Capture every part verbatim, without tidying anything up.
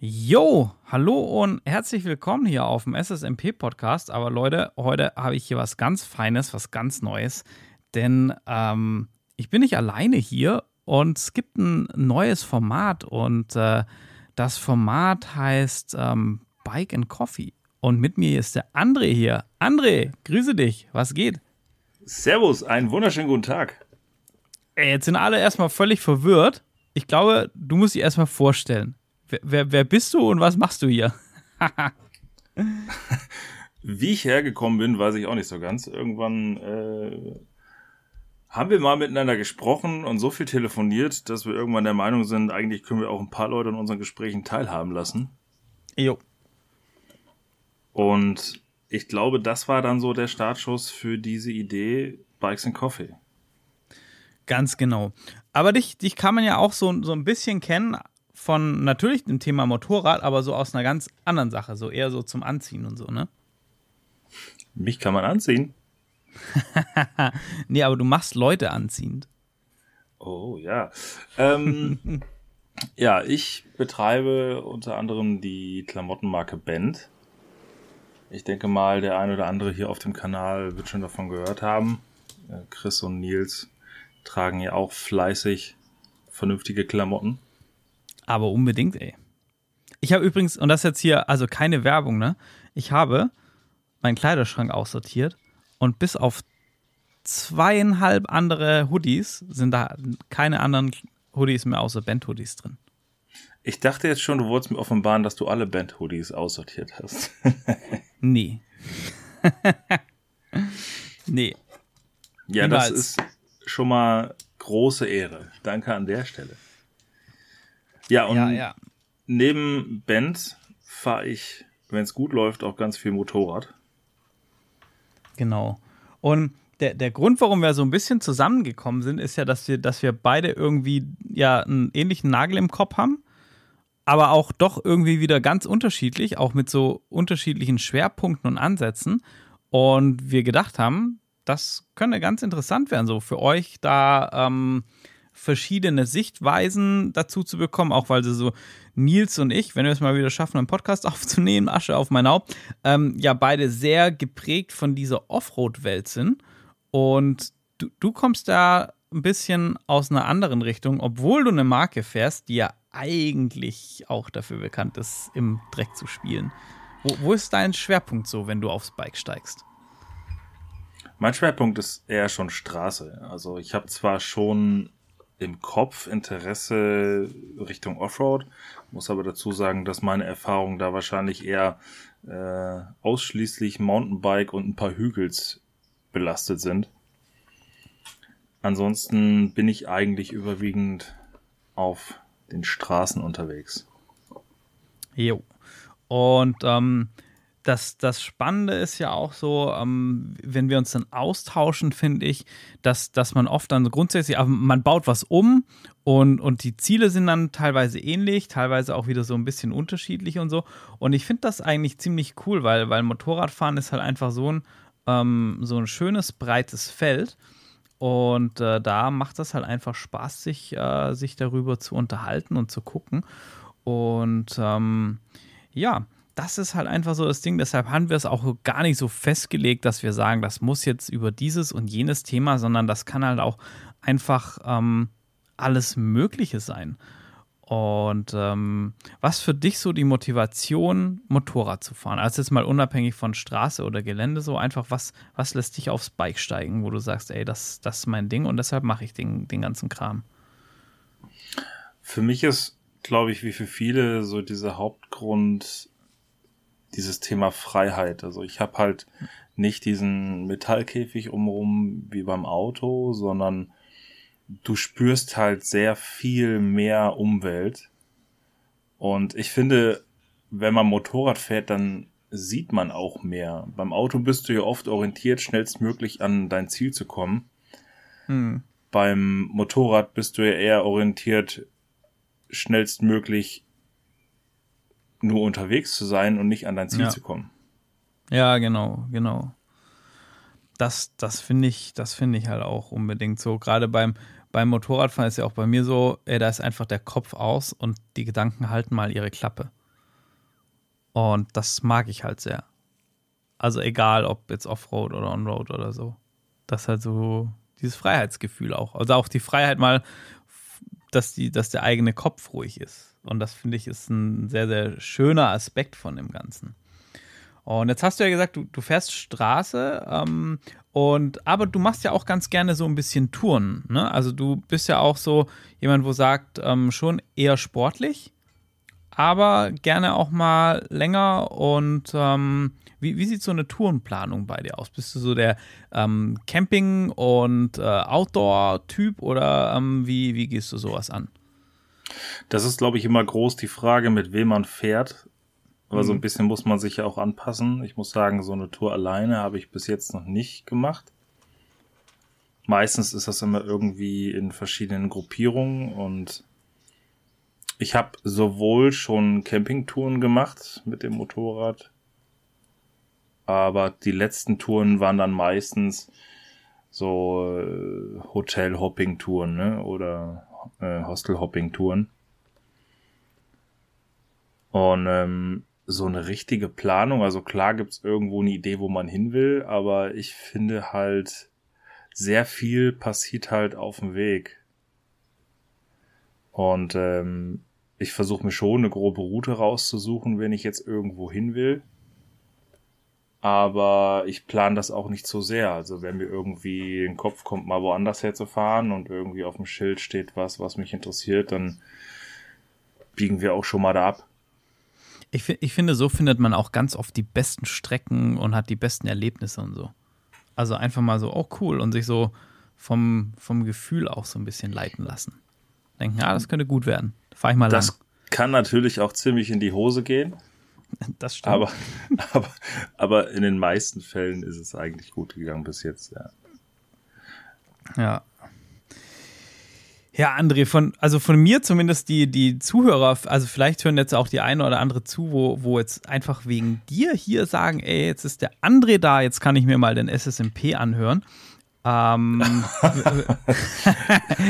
Jo, hallo und herzlich willkommen hier auf dem S S M P-Podcast. Aber Leute, heute habe ich hier was ganz Feines, was ganz Neues, denn ähm, ich bin nicht alleine hier und es gibt ein neues Format und äh, das Format heißt ähm, Bike and Coffee und mit mir ist der André hier. André, grüße dich, was geht? Servus, einen wunderschönen guten Tag. Ey, jetzt sind alle erstmal völlig verwirrt. Ich glaube, du musst dich erstmal vorstellen. Wer, wer, wer bist du und was machst du hier? Wie ich hergekommen bin, weiß ich auch nicht so ganz. Irgendwann äh, haben wir mal miteinander gesprochen und so viel telefoniert, dass wir irgendwann der Meinung sind, eigentlich können wir auch ein paar Leute in unseren Gesprächen teilhaben lassen. Jo. Und ich glaube, das war dann so der Startschuss für diese Idee Bikes and Coffee. Ganz genau. Aber dich, dich kann man ja auch so, so ein bisschen kennen, von natürlich dem Thema Motorrad, aber so aus einer ganz anderen Sache, so eher so zum Anziehen und so, ne? Mich kann man anziehen. Nee, aber du machst Leute anziehend. Oh, ja. Ähm, ja, ich betreibe unter anderem die Klamottenmarke Bent. Ich denke mal, der ein oder andere hier auf dem Kanal wird schon davon gehört haben. Chris und Nils tragen ja auch fleißig vernünftige Klamotten. Aber unbedingt, ey. Ich habe übrigens, und das jetzt hier, also keine Werbung, ne? Ich habe meinen Kleiderschrank aussortiert und bis auf zweieinhalb andere Hoodies sind da keine anderen Hoodies mehr außer Band-Hoodies drin. Ich dachte jetzt schon, du wolltest mir offenbaren, dass du alle Band-Hoodies aussortiert hast. Nee. Nee. Ja, niemals. Das ist schon mal große Ehre. Danke an der Stelle. Ja, und ja, ja. Neben Bent fahre ich, wenn es gut läuft, auch ganz viel Motorrad. Genau. Und der, der Grund, warum wir so ein bisschen zusammengekommen sind, ist ja, dass wir, dass wir beide irgendwie ja einen ähnlichen Nagel im Kopf haben, aber auch doch irgendwie wieder ganz unterschiedlich, auch mit so unterschiedlichen Schwerpunkten und Ansätzen. Und wir gedacht haben, das könnte ganz interessant werden, so für euch da ähm, verschiedene Sichtweisen dazu zu bekommen, auch weil sie so Nils und ich, wenn wir es mal wieder schaffen, einen Podcast aufzunehmen, Asche auf mein Haupt, ähm, ja beide sehr geprägt von dieser Offroad-Welt sind und du, du kommst da ein bisschen aus einer anderen Richtung, obwohl du eine Marke fährst, die ja eigentlich auch dafür bekannt ist, im Dreck zu spielen. Wo, wo ist dein Schwerpunkt so, wenn du aufs Bike steigst? Mein Schwerpunkt ist eher schon Straße. Also ich habe zwar schon im Kopf Interesse Richtung Offroad. Muss aber dazu sagen, dass meine Erfahrung da wahrscheinlich eher äh, ausschließlich Mountainbike und ein paar Hügels belastet sind. Ansonsten bin ich eigentlich überwiegend auf den Straßen unterwegs. Jo. Und ähm, das, das Spannende ist ja auch so, ähm, wenn wir uns dann austauschen, finde ich, dass, dass man oft dann grundsätzlich, aber man baut was um und, und die Ziele sind dann teilweise ähnlich, teilweise auch wieder so ein bisschen unterschiedlich und so. Und ich finde das eigentlich ziemlich cool, weil, weil Motorradfahren ist halt einfach so ein, ähm, so ein schönes, breites Feld. Und äh, da macht das halt einfach Spaß, sich, äh, sich darüber zu unterhalten und zu gucken. Und ähm, ja, das ist halt einfach so das Ding, deshalb haben wir es auch gar nicht so festgelegt, dass wir sagen, das muss jetzt über dieses und jenes Thema, sondern das kann halt auch einfach ähm, alles Mögliche sein. Und ähm, was für dich so die Motivation, Motorrad zu fahren? Also jetzt mal unabhängig von Straße oder Gelände, so einfach, was, was lässt dich aufs Bike steigen, wo du sagst, ey, das, das ist mein Ding und deshalb mache ich den, den ganzen Kram. Für mich ist, glaube ich, wie für viele so dieser Hauptgrund dieses Thema Freiheit. Also ich habe halt nicht diesen Metallkäfig umrum wie beim Auto, sondern du spürst halt sehr viel mehr Umwelt. Und ich finde, wenn man Motorrad fährt, dann sieht man auch mehr. Beim Auto bist du ja oft orientiert, schnellstmöglich an dein Ziel zu kommen. Hm. Beim Motorrad bist du ja eher orientiert, schnellstmöglich nur unterwegs zu sein und nicht an dein Ziel ja. zu kommen. Ja, genau, genau. Das, das finde ich, das finde ich halt auch unbedingt so. Gerade beim, beim Motorradfahren ist ja auch bei mir so, ey, da ist einfach der Kopf aus und die Gedanken halten mal ihre Klappe. Und das mag ich halt sehr. Also egal, ob jetzt Offroad oder Onroad oder so. Das ist halt so dieses Freiheitsgefühl auch. Also auch die Freiheit mal, dass, die, dass der eigene Kopf ruhig ist. Und das, finde ich, ist ein sehr, sehr schöner Aspekt von dem Ganzen. Und jetzt hast du ja gesagt, du, du fährst Straße, ähm, und, aber du machst ja auch ganz gerne so ein bisschen Touren, ne? Also du bist ja auch so jemand, wo sagt, ähm, schon eher sportlich, aber gerne auch mal länger. Und ähm, wie, wie sieht so eine Tourenplanung bei dir aus? Bist du so der ähm, Camping- und äh, Outdoor-Typ oder ähm, wie, wie gehst du sowas an? Das ist, glaube ich, immer groß die Frage, mit wem man fährt. Aber so ein bisschen muss man sich ja auch anpassen. Ich muss sagen, so eine Tour alleine habe ich bis jetzt noch nicht gemacht. Meistens ist das immer irgendwie in verschiedenen Gruppierungen. Und ich habe sowohl schon Campingtouren gemacht mit dem Motorrad, aber die letzten Touren waren dann meistens so Hotel-Hopping-Touren, ne? Oder äh, Hostel-Hopping-Touren. Und ähm, so eine richtige Planung, also klar gibt es irgendwo eine Idee, wo man hin will, aber ich finde halt, sehr viel passiert halt auf dem Weg. Und ähm, ich versuche mir schon eine grobe Route rauszusuchen, wenn ich jetzt irgendwo hin will. Aber ich plane das auch nicht so sehr. Also wenn mir irgendwie in den Kopf kommt, mal woanders herzufahren und irgendwie auf dem Schild steht was, was mich interessiert, dann biegen wir auch schon mal da ab. Ich, ich finde, so findet man auch ganz oft die besten Strecken und hat die besten Erlebnisse und so. Also einfach mal so, oh cool, und sich so vom, vom Gefühl auch so ein bisschen leiten lassen. Denken, ah, das könnte gut werden. Fahr ich mal das lang. Das kann natürlich auch ziemlich in die Hose gehen. Das stimmt. Aber, aber, aber in den meisten Fällen ist es eigentlich gut gegangen bis jetzt, ja. Ja. Ja, André, von, also von mir zumindest die, die Zuhörer, also vielleicht hören jetzt auch die eine oder andere zu, wo, wo jetzt einfach wegen dir hier sagen, ey, jetzt ist der André da, jetzt kann ich mir mal den S S M P anhören. Ähm,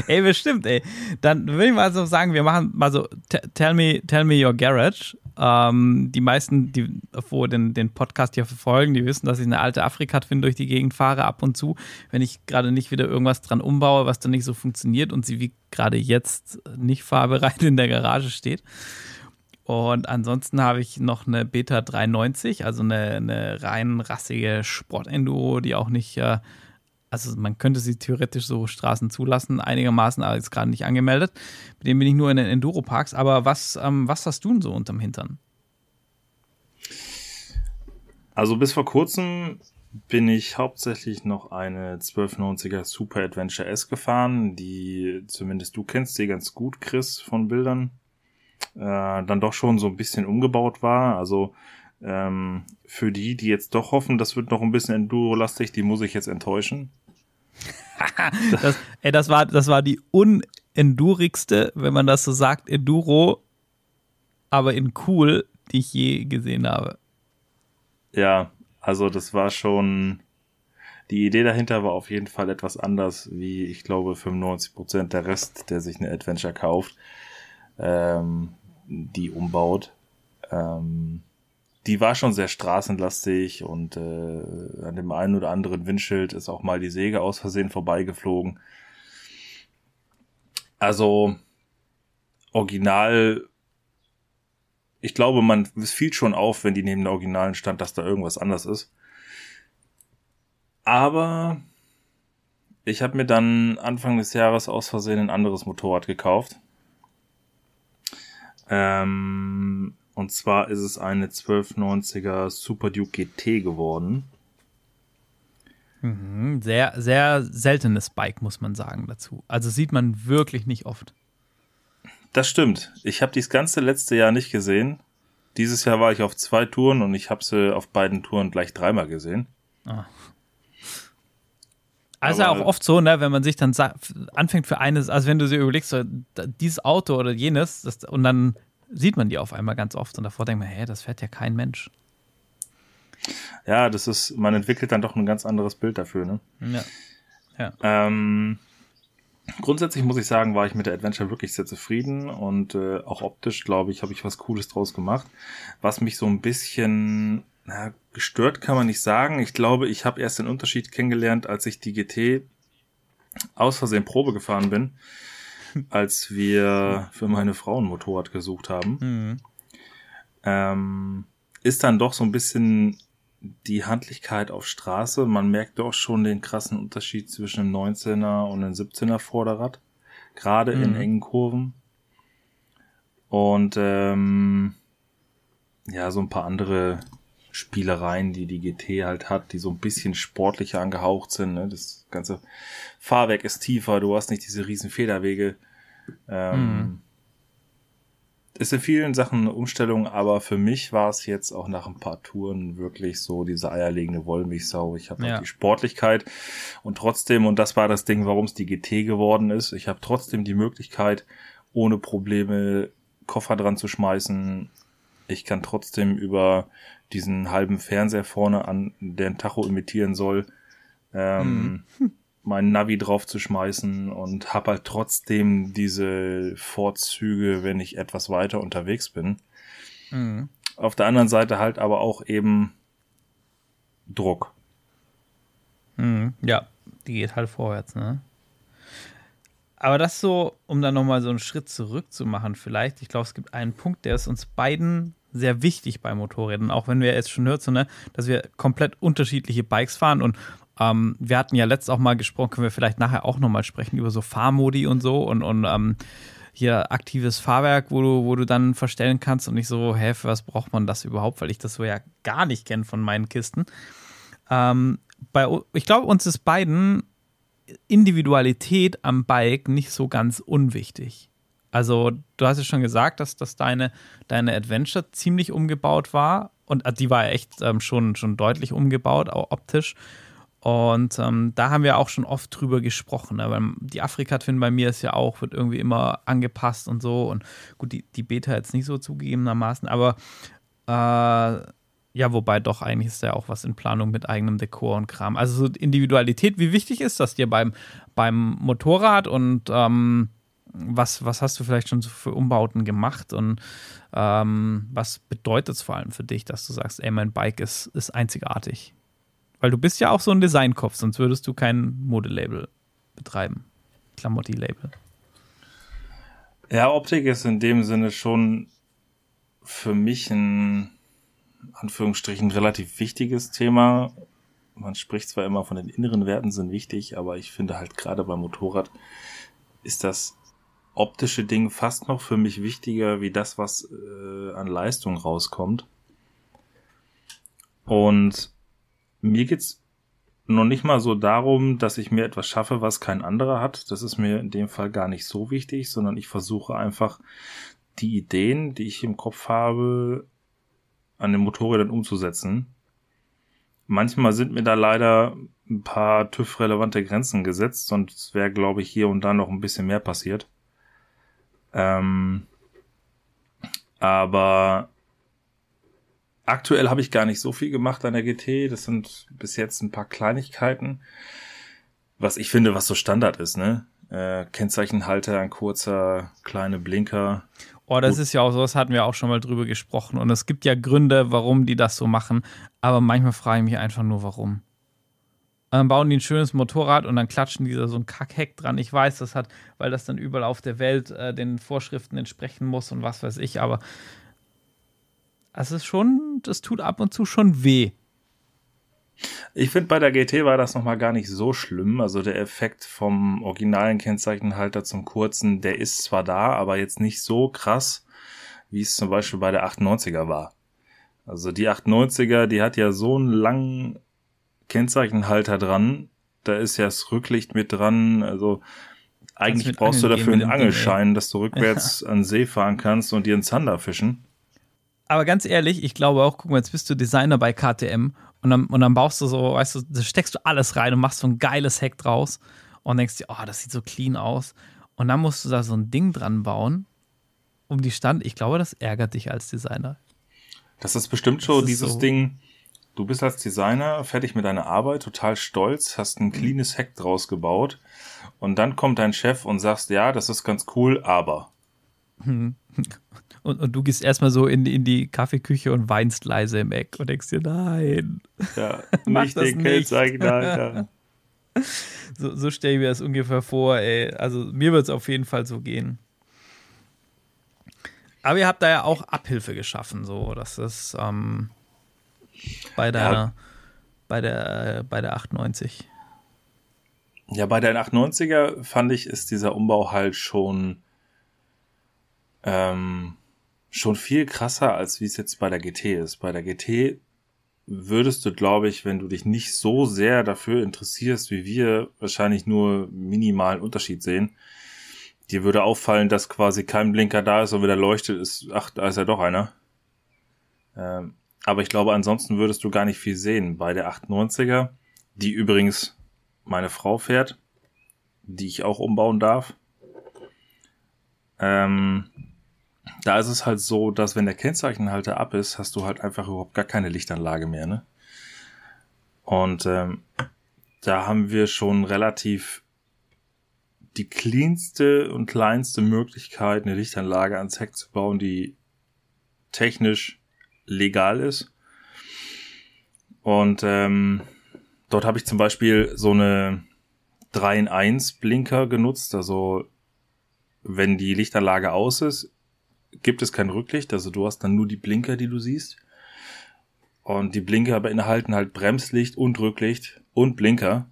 ey, bestimmt, ey. Dann würde ich mal so sagen, wir machen mal so, t- tell me, tell me your garage. Ähm, die meisten, die wo den, den Podcast hier verfolgen, die wissen, dass ich eine alte Afrika-Twin durch die Gegend fahre ab und zu, wenn ich gerade nicht wieder irgendwas dran umbaue, was dann nicht so funktioniert und sie wie gerade jetzt nicht fahrbereit in der Garage steht. Und ansonsten habe ich noch eine Beta dreiundneunzig, also eine, eine rein rassige Sportenduro, die auch nicht, äh, also man könnte sie theoretisch so Straßen zulassen, einigermaßen, aber jetzt gerade nicht angemeldet. Mit dem bin ich nur in den Enduro-Parks. Aber was, ähm, was hast du denn so unterm Hintern? Also bis vor kurzem bin ich hauptsächlich noch eine zwölfhundertneunziger Super Adventure S gefahren, die zumindest du kennst, die ganz gut, Chris, von Bildern, äh, dann doch schon so ein bisschen umgebaut war. Also ähm, für die, die jetzt doch hoffen, das wird noch ein bisschen Enduro-lastig, die muss ich jetzt enttäuschen. das, ey, das war, das war die unendurigste, wenn man das so sagt, Enduro, aber in cool, die ich je gesehen habe. Ja, also das war schon, die Idee dahinter war auf jeden Fall etwas anders, wie ich glaube fünfundneunzig Prozent der Rest, der sich eine Adventure kauft, ähm, die umbaut. Ähm, die war schon sehr straßenlastig und äh, an dem einen oder anderen Windschild ist auch mal die Säge aus Versehen vorbeigeflogen. Also original, ich glaube, man, es fiel schon auf, wenn die neben der Originalen stand, dass da irgendwas anders ist. Aber ich habe mir dann Anfang des Jahres aus Versehen ein anderes Motorrad gekauft. Ähm, und zwar ist es eine zwölfhundertneunziger Super Duke G T geworden. Mhm, sehr, sehr seltenes Bike, muss man sagen, dazu. Also sieht man wirklich nicht oft. Das stimmt. Ich habe dieses ganze letzte Jahr nicht gesehen. Dieses Jahr war ich auf zwei Touren und ich habe sie auf beiden Touren gleich dreimal gesehen. Ah. Also aber auch oft so, ne, wenn man sich dann sa- anfängt für eines, also wenn du dir überlegst, so, dieses Auto oder jenes, das, und dann sieht man die auf einmal ganz oft und davor denkt man, hä, das fährt ja kein Mensch. Ja, das ist, man entwickelt dann doch ein ganz anderes Bild dafür, ne? Ja. Ja. Ähm, Grundsätzlich muss ich sagen, war ich mit der Adventure wirklich sehr zufrieden und äh, auch optisch, glaube ich, habe ich was Cooles draus gemacht. Was mich so ein bisschen na, gestört, kann man nicht sagen. Ich glaube, ich habe erst den Unterschied kennengelernt, als ich die G T aus Versehen Probe gefahren bin, als wir für meine Frau ein Motorrad gesucht haben. Mhm. Ähm, ist dann doch so ein bisschen die Handlichkeit auf Straße. Man merkt doch schon den krassen Unterschied zwischen einem neunzehner und einem siebzehner Vorderrad. Gerade mhm. in engen Kurven. Und ähm, ja, so ein paar andere Spielereien, die die G T halt hat, die so ein bisschen sportlicher angehaucht sind. Ne? Das ganze Fahrwerk ist tiefer, du hast nicht diese riesen Federwege. Ähm, mhm. Ist in vielen Sachen eine Umstellung, aber für mich war es jetzt auch nach ein paar Touren wirklich so diese eierlegende Wollmilchsau. Ich habe ja. noch die Sportlichkeit und trotzdem, und das war das Ding, warum es die G T geworden ist, ich habe trotzdem die Möglichkeit, ohne Probleme Koffer dran zu schmeißen. Ich kann trotzdem über diesen halben Fernseher vorne, an der ein Tacho imitieren soll, ähm, mhm. meinen Navi drauf zu schmeißen und habe halt trotzdem diese Vorzüge, wenn ich etwas weiter unterwegs bin. Mhm. Auf der anderen Seite halt aber auch eben Druck. Mhm. Ja, die geht halt vorwärts, ne? Aber das so, um dann nochmal so einen Schritt zurück zu machen vielleicht, ich glaube, es gibt einen Punkt, der ist uns beiden sehr wichtig bei Motorrädern, auch wenn wir jetzt schon hört, so, ne, dass wir komplett unterschiedliche Bikes fahren und ähm, wir hatten ja letztens auch mal gesprochen, können wir vielleicht nachher auch nochmal sprechen über so Fahrmodi und so und, und ähm, hier aktives Fahrwerk, wo du, wo du dann verstellen kannst und nicht so, hä, für was braucht man das überhaupt, weil ich das so ja gar nicht kenne von meinen Kisten. Ähm, bei, ich glaube, uns ist beiden Individualität am Bike nicht so ganz unwichtig. Also du hast ja schon gesagt, dass, dass deine, deine Adventure ziemlich umgebaut war und die war ja echt ähm, schon, schon deutlich umgebaut, auch optisch. Und ähm, da haben wir auch schon oft drüber gesprochen, ne? Weil die Afrika-Twin bei mir ist ja auch, wird irgendwie immer angepasst und so und gut, die, die Beta jetzt nicht so zugegebenermaßen, aber äh, ja, wobei doch, eigentlich ist ja auch was in Planung mit eigenem Dekor und Kram. Also so Individualität, wie wichtig ist das dir beim, beim Motorrad und ähm, was, was hast du vielleicht schon so für Umbauten gemacht und ähm, was bedeutet es vor allem für dich, dass du sagst, ey, mein Bike ist, ist einzigartig? Weil du bist ja auch so ein Designkopf, sonst würdest du kein Modelabel betreiben, Klamotti-Label. Ja, Optik ist in dem Sinne schon für mich ein Anführungsstrichen relativ wichtiges Thema. Man spricht zwar immer von den inneren Werten sind wichtig, aber ich finde halt gerade beim Motorrad ist das optische Ding fast noch für mich wichtiger wie das, was äh, an Leistung rauskommt. Und mir geht's noch nicht mal so darum, dass ich mir etwas schaffe, was kein anderer hat. Das ist mir in dem Fall gar nicht so wichtig, sondern ich versuche einfach die Ideen, die ich im Kopf habe, an den Motorrädern umzusetzen. Manchmal sind mir da leider ein paar TÜV-relevante Grenzen gesetzt, sonst wäre, glaube ich, hier und da noch ein bisschen mehr passiert. Ähm, aber aktuell habe ich gar nicht so viel gemacht an der G T. Das sind bis jetzt ein paar Kleinigkeiten, was ich finde, was so Standard ist, ne? Äh, Kennzeichenhalter, ein kurzer, kleine Blinker. Oh, das Gut. ist ja auch so, das hatten wir auch schon mal drüber gesprochen. Und es gibt ja Gründe, warum die das so machen. Aber manchmal frage ich mich einfach nur, warum. Dann bauen die ein schönes Motorrad und dann klatschen die da so ein Kackheck dran. Ich weiß, das hat, weil das dann überall auf der Welt äh, den Vorschriften entsprechen muss und was weiß ich. Aber es ist schon, das tut ab und zu schon weh. Ich finde, bei der G T war das nochmal gar nicht so schlimm. Also der Effekt vom originalen Kennzeichenhalter zum kurzen, der ist zwar da, aber jetzt nicht so krass, wie es zum Beispiel bei der achtundneunziger war. Also die achtundneunziger, die hat ja so einen langen Kennzeichenhalter dran. Da ist ja das Rücklicht mit dran. Also eigentlich brauchst du dafür einen Angelschein, dass du rückwärts an den See fahren kannst und dir einen Zander fischen. Aber ganz ehrlich, ich glaube auch, guck mal, jetzt bist du Designer bei K T M und dann, und dann baust du so, weißt du, da steckst du alles rein und machst so ein geiles Heck draus und denkst dir, oh, das sieht so clean aus. Und dann musst du da so ein Ding dran bauen, um die Stand, ich glaube, das ärgert dich als Designer. Das ist bestimmt schon dieses Ding, Du bist als Designer fertig mit deiner Arbeit, total stolz, hast ein cleanes Heck draus gebaut und dann kommt dein Chef und sagst, ja, das ist ganz cool, aber... Und, und du gehst erstmal so in, in die Kaffeeküche und weinst leise im Eck und denkst dir, nein, ja, mach das nicht. Zeigen, nein, ja. So, so stelle ich mir das ungefähr vor, ey. Also mir wird es auf jeden Fall so gehen. Aber ihr habt da ja auch Abhilfe geschaffen, so, dass es ähm, bei der, ja. bei der, äh, bei der acht neunzig. Ja, bei der acht neunziger fand ich, ist dieser Umbau halt schon ähm, schon viel krasser, als wie es jetzt bei der G T ist. Bei der G T würdest du, glaube ich, wenn du dich nicht so sehr dafür interessierst, wie wir, wahrscheinlich nur minimalen Unterschied sehen. Dir würde auffallen, dass quasi kein Blinker da ist und wenn er leuchtet, ist, ach, da ist ja doch einer. Ähm, aber ich glaube, ansonsten würdest du gar nicht viel sehen. Bei der acht neunziger, die übrigens meine Frau fährt, die ich auch umbauen darf, ähm, da ist es halt so, dass wenn der Kennzeichenhalter ab ist, hast du halt einfach überhaupt gar keine Lichtanlage mehr, ne? Und ähm, da haben wir schon relativ die cleanste und kleinste Möglichkeit, eine Lichtanlage ans Heck zu bauen, die technisch legal ist. Und ähm, dort habe ich zum Beispiel so eine drei in eins Blinker genutzt. Also wenn die Lichtanlage aus ist, gibt es kein Rücklicht. Also du hast dann nur die Blinker, die du siehst. Und die Blinker aber beinhalten halt Bremslicht und Rücklicht und Blinker.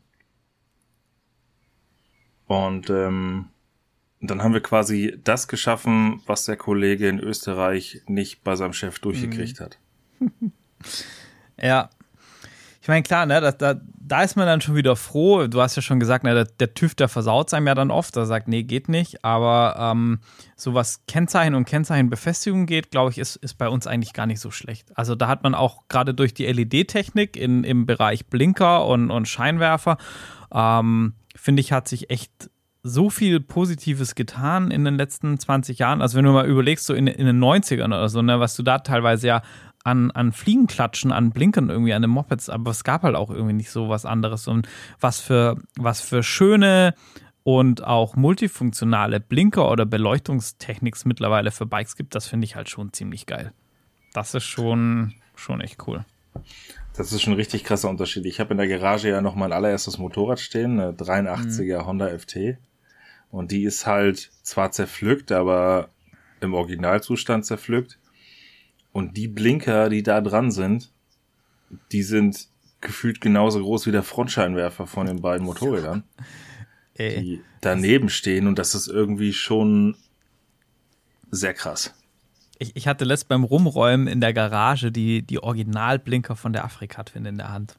Und ähm, dann haben wir quasi das geschaffen, was der Kollege in Österreich nicht bei seinem Chef durchgekriegt hat. Ja, ich meine, klar, ne, da, da, da ist man dann schon wieder froh. Du hast ja schon gesagt, ne, der, der Tüftler versaut es einem ja dann oft. Da sagt, nee, geht nicht. Aber ähm, so was Kennzeichen und Kennzeichenbefestigung geht, glaube ich, ist, ist bei uns eigentlich gar nicht so schlecht. Also da hat man auch gerade durch die L E D-Technik in, im Bereich Blinker und, und Scheinwerfer, ähm, finde ich, hat sich echt so viel Positives getan in den letzten zwanzig Jahren. Also wenn du mal überlegst, so in, in den neunzigern oder so, ne, was du da teilweise ja an, an Fliegenklatschen, an Blinkern irgendwie, an den Mopeds, aber es gab halt auch irgendwie nicht so was anderes. Und was für, was für schöne und auch multifunktionale Blinker oder Beleuchtungstechniks mittlerweile für Bikes gibt, das finde ich halt schon ziemlich geil. Das ist schon, schon echt cool. Das ist schon ein richtig krasser Unterschied. Ich habe in der Garage ja noch mein allererstes Motorrad stehen, eine dreiundachtziger mhm. Honda F T. Und die ist halt zwar zerpflückt, aber im Originalzustand zerpflückt. Und die Blinker, die da dran sind, die sind gefühlt genauso groß wie der Frontscheinwerfer von den beiden Motorrädern, Ey. die daneben stehen. Und das ist irgendwie schon sehr krass. Ich, ich hatte letzt beim Rumräumen in der Garage die, die Originalblinker von der Afrika-Twin in der Hand.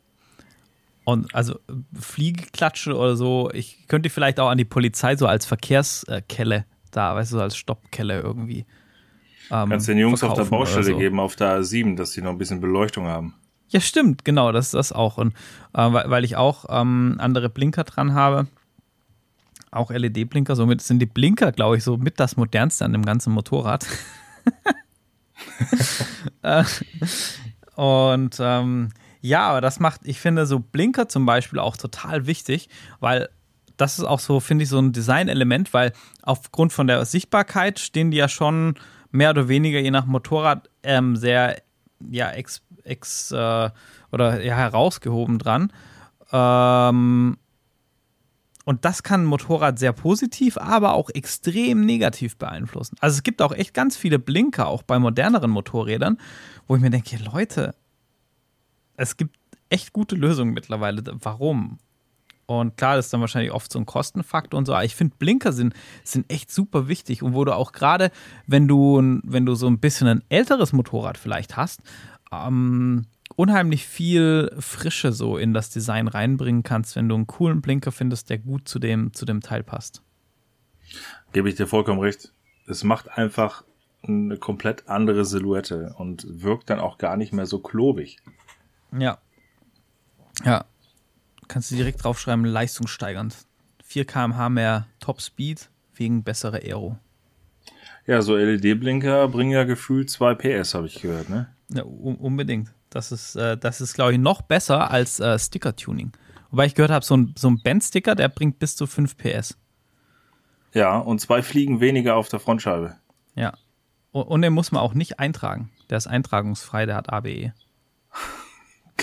Und also Fliegeklatsche oder so, ich könnte vielleicht auch an die Polizei so als Verkehrskelle da, weißt du, so als Stoppkelle irgendwie ähm, kannst den Jungs auf der Baustelle so geben, auf der A sieben, dass die noch ein bisschen Beleuchtung haben. Ja, stimmt, genau, das ist das auch. Und äh, weil ich auch ähm, andere Blinker dran habe, auch L E D-Blinker, somit sind die Blinker, glaube ich, so mit das Modernste an dem ganzen Motorrad. Und ähm, ja, aber das macht, ich finde so Blinker zum Beispiel auch total wichtig, weil das ist auch so, finde ich, so ein Designelement, weil aufgrund von der Sichtbarkeit stehen die ja schon mehr oder weniger je nach Motorrad ähm, sehr ja ex, ex äh, oder ja, herausgehoben dran. Ähm, Und das kann ein Motorrad sehr positiv, aber auch extrem negativ beeinflussen. Also es gibt auch echt ganz viele Blinker, auch bei moderneren Motorrädern, wo ich mir denke, Leute, es gibt echt gute Lösungen mittlerweile. Warum? Und klar, das ist dann wahrscheinlich oft so ein Kostenfaktor und so. Aber ich finde, Blinker sind, sind echt super wichtig. Und wo du auch gerade, wenn du, wenn du so ein bisschen ein älteres Motorrad vielleicht hast, ähm, unheimlich viel Frische so in das Design reinbringen kannst, wenn du einen coolen Blinker findest, der gut zu dem, zu dem Teil passt. Gebe ich dir vollkommen recht. Es macht einfach eine komplett andere Silhouette und wirkt dann auch gar nicht mehr so klobig. Ja. Ja. Kannst du direkt draufschreiben, leistungssteigernd. vier Kilometer pro Stunde mehr Topspeed wegen bessere Aero. Ja, so L E D-Blinker bringen ja gefühlt zwei P S, habe ich gehört, ne? Ja, un- unbedingt. Das ist, äh, das ist glaube ich, noch besser als äh, Sticker-Tuning. Wobei ich gehört habe, so ein, so ein Bent-Sticker, der bringt bis zu fünf PS. Ja, und zwei Fliegen weniger auf der Frontscheibe. Ja, und, und den muss man auch nicht eintragen. Der ist eintragungsfrei, der hat A B E.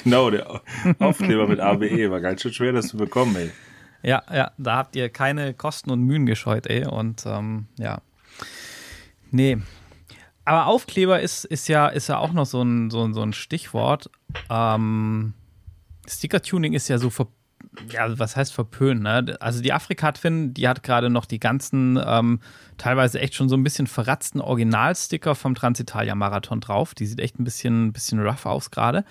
Genau, der Aufkleber mit A B E war ganz schön schwer, das zu bekommen, ey. Ja, ja, da habt ihr keine Kosten und Mühen gescheut, ey. Und ähm, ja, nee. Aber Aufkleber ist, ist, ja, ist ja auch noch so ein, so ein, so ein Stichwort. Ähm, Sticker-Tuning ist ja so, ver- ja, was heißt verpönt, ne? Also die Afrika-Twin, die hat gerade noch die ganzen, ähm, teilweise echt schon so ein bisschen verratzten Originalsticker vom Transitalia Marathon drauf. Die sieht echt ein bisschen, bisschen rough aus gerade.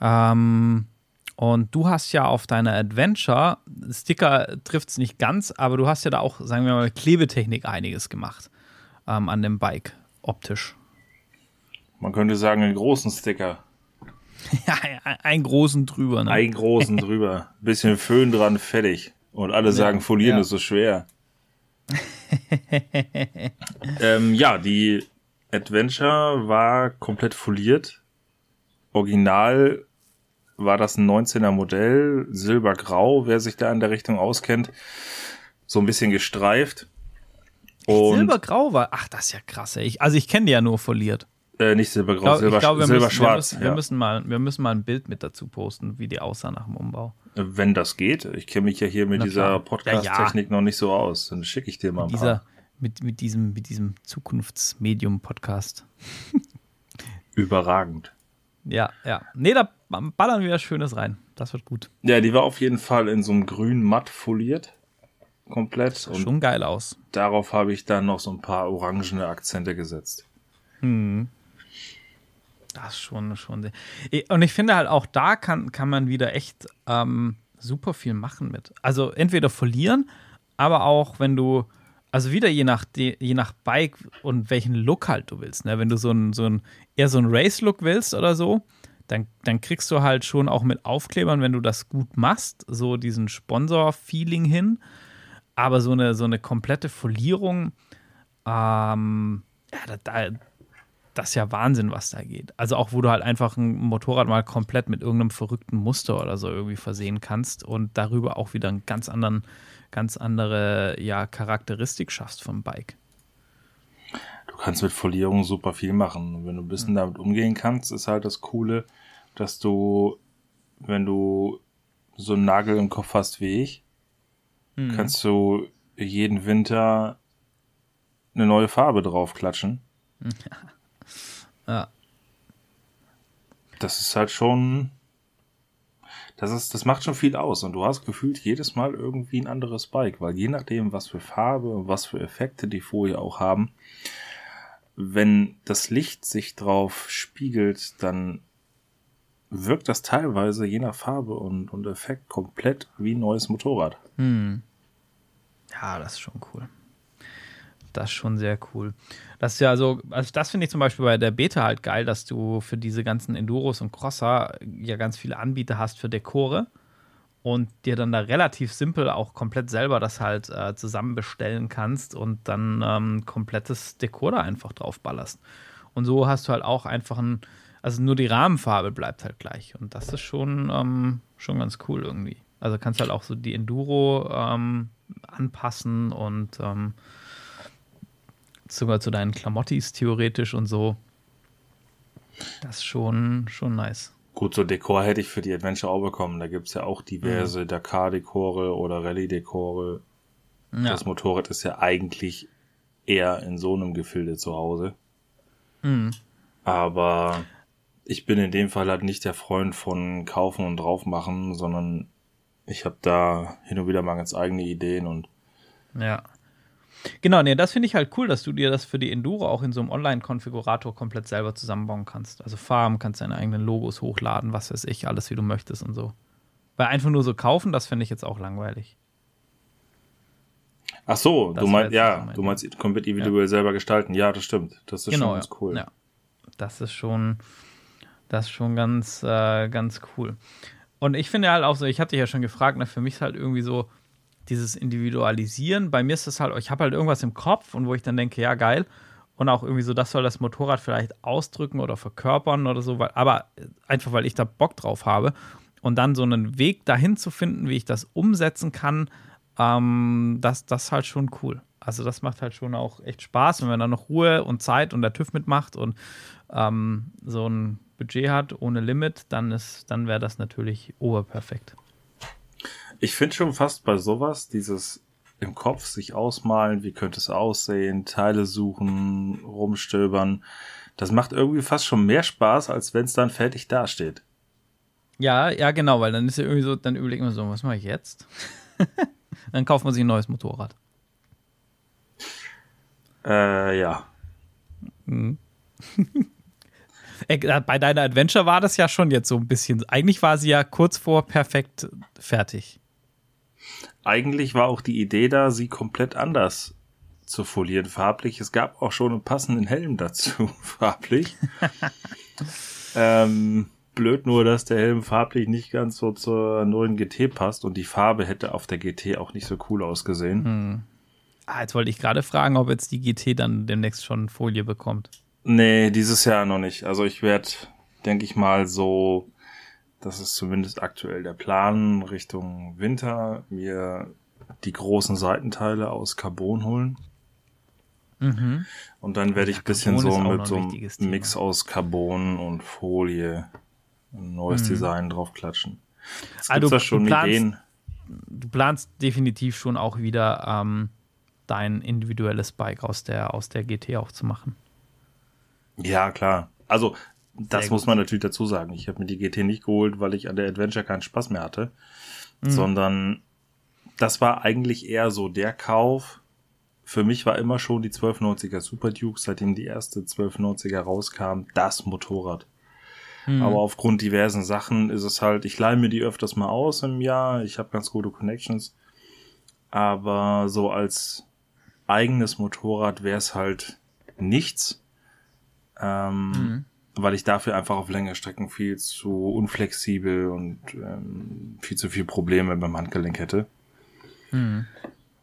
Ähm, und du hast ja auf deiner Adventure, Sticker trifft es nicht ganz, aber du hast ja da auch, sagen wir mal, Klebetechnik einiges gemacht ähm, an dem Bike, optisch. Man könnte sagen, einen großen Sticker. Ja, einen großen drüber. Ne? Einen großen drüber. Bisschen Föhn dran, fertig. Und alle sagen, ja, folieren ja. ist so schwer. ähm, ja, die Adventure war komplett foliert. Original war das ein neunzehner Modell, silbergrau, wer sich da in der Richtung auskennt, so ein bisschen gestreift. Und silbergrau war, ach, das ist ja krass, ey. Ich, also ich kenne die ja nur foliert. Äh, nicht silbergrau, glaub, silber, glaub, silberschwarz. Müssen, wir, müssen, ja. wir, müssen mal, wir müssen mal ein Bild mit dazu posten, wie die aussah nach dem Umbau. Wenn das geht, ich kenne mich ja hier mit Na, dieser Podcast-Technik ja, ja. noch nicht so aus, dann schicke ich dir mal mit ein paar. Dieser, mit, mit diesem, mit diesem Zukunftsmedium-Podcast. Überragend. Ja, ja. Nee, da ballern wir was Schönes rein. Das wird gut. Ja, die war auf jeden Fall in so einem grün matt foliert. Komplett. Das sah und schon geil aus. Darauf habe ich dann noch so ein paar orangene Akzente gesetzt. Hm. Das ist schon, schon sehr. Und ich finde halt auch da kann, kann man wieder echt ähm, super viel machen mit. Also entweder folieren, aber auch wenn du, also wieder je nach, je nach Bike und welchen Look halt du willst. Ne? Wenn du so ein, so ein, eher so einen Race-Look willst oder so, dann, dann kriegst du halt schon auch mit Aufklebern, wenn du das gut machst, so diesen Sponsor-Feeling hin. Aber so eine, so eine komplette Folierung, ähm, ja, da, das ist ja Wahnsinn, was da geht. Also auch, wo du halt einfach ein Motorrad mal komplett mit irgendeinem verrückten Muster oder so irgendwie versehen kannst und darüber auch wieder einen ganz anderen ganz andere ja, Charakteristik schaffst vom Bike. Du kannst mit Folierung super viel machen. Und wenn du ein bisschen mhm. damit umgehen kannst, ist halt das Coole, dass du, wenn du so einen Nagel im Kopf hast wie ich, mhm. kannst du jeden Winter eine neue Farbe drauf klatschen. Ja. Das ist halt schon... Das ist, das macht schon viel aus und du hast gefühlt jedes Mal irgendwie ein anderes Bike, weil je nachdem, was für Farbe und was für Effekte die Folie auch haben, wenn das Licht sich drauf spiegelt, dann wirkt das teilweise je nach Farbe und, und Effekt komplett wie ein neues Motorrad. Hm. Ja, das ist schon cool. Das ist schon sehr cool. Das ist ja so, also das finde ich zum Beispiel bei der Beta halt geil, dass du für diese ganzen Enduros und Crosser ja ganz viele Anbieter hast für Dekore und dir dann da relativ simpel auch komplett selber das halt äh, zusammen bestellen kannst und dann ähm, komplettes Dekor da einfach drauf ballerst. Und so hast du halt auch einfach ein, also nur die Rahmenfarbe bleibt halt gleich und das ist schon, ähm, schon ganz cool irgendwie. Also kannst halt auch so die Enduro ähm, anpassen und ähm, sogar zu deinen Klamottis theoretisch und so. Das ist schon, schon nice. Gut, so Dekor hätte ich für die Adventure auch bekommen. Da gibt es ja auch diverse mhm. Dakar-Dekore oder Rallye-Dekore. Ja. Das Motorrad ist ja eigentlich eher in so einem Gefilde zu Hause. Mhm. Aber ich bin in dem Fall halt nicht der Freund von kaufen und draufmachen, sondern ich habe da hin und wieder mal ganz eigene Ideen und ja. Genau, nee, das finde ich halt cool, dass du dir das für die Enduro auch in so einem Online-Konfigurator komplett selber zusammenbauen kannst. Also Farben, kannst deine eigenen Logos hochladen, was weiß ich, alles wie du möchtest und so. Weil einfach nur so kaufen, das finde ich jetzt auch langweilig. Ach so, das du meinst, ja, mein du meinst komplett individuell ja. selber gestalten. Ja, das stimmt. Das ist genau, schon ganz cool. Ja. Das ist schon, das ist schon ganz, äh, ganz cool. Und ich finde halt auch so, ich hatte dich ja schon gefragt, na, für mich ist halt irgendwie so, dieses Individualisieren, bei mir ist das halt, ich habe halt irgendwas im Kopf und wo ich dann denke, ja geil, und auch irgendwie so, das soll das Motorrad vielleicht ausdrücken oder verkörpern oder so, weil, aber einfach, weil ich da Bock drauf habe. Und dann so einen Weg dahin zu finden, wie ich das umsetzen kann, ähm, das, das ist halt schon cool. Also das macht halt schon auch echt Spaß, wenn man dann noch Ruhe und Zeit und der TÜV mitmacht und ähm, so ein Budget hat ohne Limit, dann ist, dann wäre das natürlich oberperfekt. Ich finde schon fast bei sowas dieses im Kopf sich ausmalen, wie könnte es aussehen, Teile suchen, rumstöbern, das macht irgendwie fast schon mehr Spaß, als wenn es dann fertig dasteht. Ja, ja genau, weil dann ist ja irgendwie so, dann überlegt man so, was mache ich jetzt? Dann kauft man sich ein neues Motorrad. Äh, ja. Mhm. Bei deiner Adventure war das ja schon jetzt so ein bisschen, eigentlich war sie ja kurz vor perfekt fertig. Eigentlich war auch die Idee da, sie komplett anders zu folieren farblich. Es gab auch schon einen passenden Helm dazu farblich. ähm, blöd nur, dass der Helm farblich nicht ganz so zur neuen G T passt und die Farbe hätte auf der G T auch nicht so cool ausgesehen. Hm. Ah, jetzt wollte ich gerade fragen, ob jetzt die G T dann demnächst schon Folie bekommt. Nee, dieses Jahr noch nicht. Also ich werde, denke ich mal, so, das ist zumindest aktuell der Plan, Richtung Winter, mir die großen Seitenteile aus Carbon holen. Mhm. Und dann werde ich ein bisschen so mit so einem Mix aus Carbon und Folie ein neues mhm. Design draufklatschen. Es gibt da schon Ideen. Du planst definitiv schon auch wieder ähm, dein individuelles Bike aus der, aus der G T auch zu machen. Ja, klar. Also, das muss man natürlich dazu sagen. Ich habe mir die G T nicht geholt, weil ich an der Adventure keinen Spaß mehr hatte, mhm. sondern das war eigentlich eher so der Kauf. Für mich war immer schon die zwölf neunziger Super Duke, seitdem die erste zwölf neunziger rauskam, das Motorrad. Mhm. Aber aufgrund diversen Sachen ist es halt, ich leihe mir die öfters mal aus im Jahr, ich habe ganz gute Connections, aber so als eigenes Motorrad wäre es halt nichts. Ähm, mhm. weil ich dafür einfach auf längere Strecken viel zu unflexibel und ähm, viel zu viel Probleme beim Handgelenk hätte. Mhm.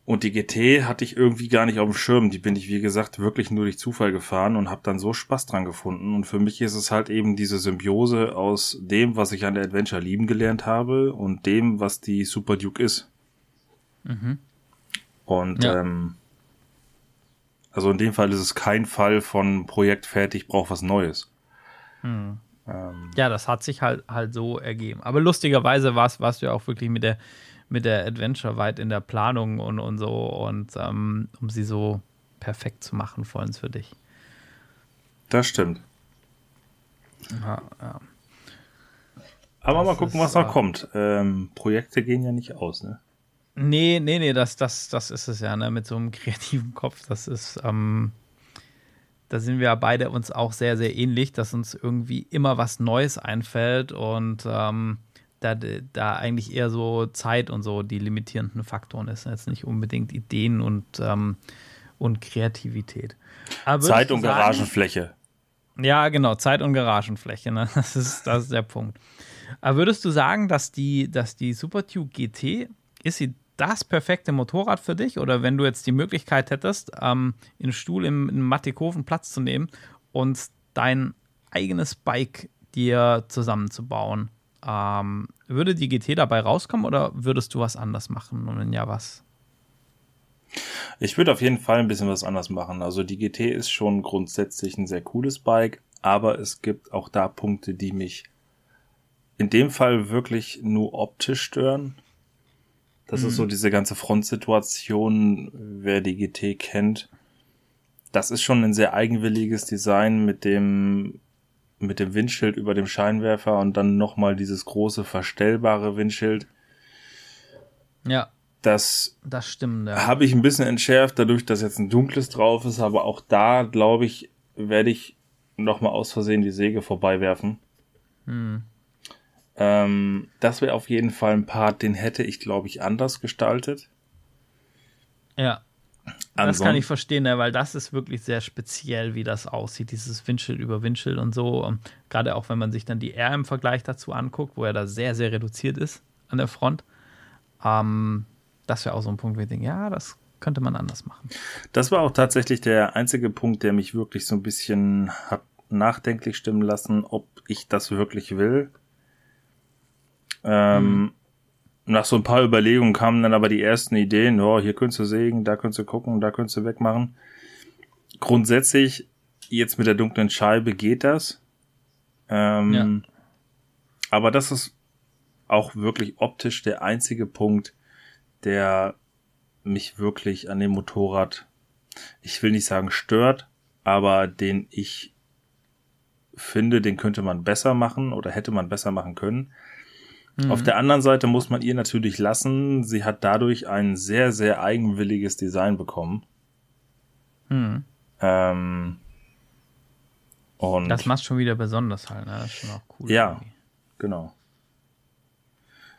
Und die G T hatte ich irgendwie gar nicht auf dem Schirm. Die bin ich, wie gesagt, wirklich nur durch Zufall gefahren und habe dann so Spaß dran gefunden. Und für mich ist es halt eben diese Symbiose aus dem, was ich an der Adventure lieben gelernt habe und dem, was die Super Duke ist. Mhm. Und ja. ähm Also in dem Fall ist es kein Fall von Projekt fertig, braucht was Neues. Hm. Ähm. Ja, das hat sich halt, halt so ergeben. Aber lustigerweise warst, warst du ja auch wirklich mit der, mit der Adventure weit in der Planung und, und so. Und ähm, um sie so perfekt zu machen, vor allem für dich. Das stimmt. Ja, ja. Aber das mal gucken, was da äh, kommt. Ähm, Projekte gehen ja nicht aus, ne? Nee, nee, nee, das, das, das ist es ja, ne? Mit so einem kreativen Kopf, das ist, ähm, da sind wir beide uns auch sehr, sehr ähnlich, dass uns irgendwie immer was Neues einfällt und ähm, da, da eigentlich eher so Zeit und so die limitierenden Faktoren ist, jetzt nicht unbedingt Ideen und, ähm, und Kreativität. Aber Zeit und sagen, Garagenfläche. Ja, genau, Zeit und Garagenfläche, ne? Das ist, das ist der Punkt. Aber würdest du sagen, dass die, dass die Super Duke G T, ist sie das perfekte Motorrad für dich? Oder wenn du jetzt die Möglichkeit hättest, ähm, einen Stuhl im, im Mattighofen Platz zu nehmen und dein eigenes Bike dir zusammenzubauen, ähm, würde die G T dabei rauskommen oder würdest du was anders machen? Und wenn ja, was? Ich würde auf jeden Fall ein bisschen was anders machen. Also die G T ist schon grundsätzlich ein sehr cooles Bike, aber es gibt auch da Punkte, die mich in dem Fall wirklich nur optisch stören. Das mhm. ist so diese ganze Frontsituation, wer die G T kennt. Das ist schon ein sehr eigenwilliges Design mit dem, mit dem Windschild über dem Scheinwerfer und dann nochmal dieses große verstellbare Windschild. Ja. Das, das stimmt, ja. Habe ich ein bisschen entschärft, dadurch, dass jetzt ein dunkles drauf ist, aber auch da, glaube ich, werde ich nochmal aus Versehen die Säge vorbeiwerfen. Mhm. Ähm, das wäre auf jeden Fall ein Part, den hätte ich, glaube ich, anders gestaltet. Ja, Anson- das kann ich verstehen, weil das ist wirklich sehr speziell, wie das aussieht, dieses Windschild über Windschild und so. Gerade auch, wenn man sich dann die R im Vergleich dazu anguckt, wo er da sehr, sehr reduziert ist an der Front. Ähm, das wäre auch so ein Punkt, wo ich denke, ja, das könnte man anders machen. Das war auch tatsächlich der einzige Punkt, der mich wirklich so ein bisschen hat nachdenklich stimmen lassen, ob ich das wirklich will. Ähm, mhm. Nach so ein paar Überlegungen kamen dann aber die ersten Ideen, oh, hier könntest du sägen, da könntest du gucken, da könntest du wegmachen. Grundsätzlich, jetzt mit der dunklen Scheibe geht das. Ähm, ja. Aber das ist auch wirklich optisch der einzige Punkt, der mich wirklich an dem Motorrad, ich will nicht sagen stört, aber den ich finde, den könnte man besser machen oder hätte man besser machen können. Mhm. Auf der anderen Seite muss man ihr natürlich lassen, sie hat dadurch ein sehr, sehr eigenwilliges Design bekommen. Mhm. Ähm, und das macht schon wieder besonders halt, ne? Das ist schon auch cool. Ja, irgendwie. Genau.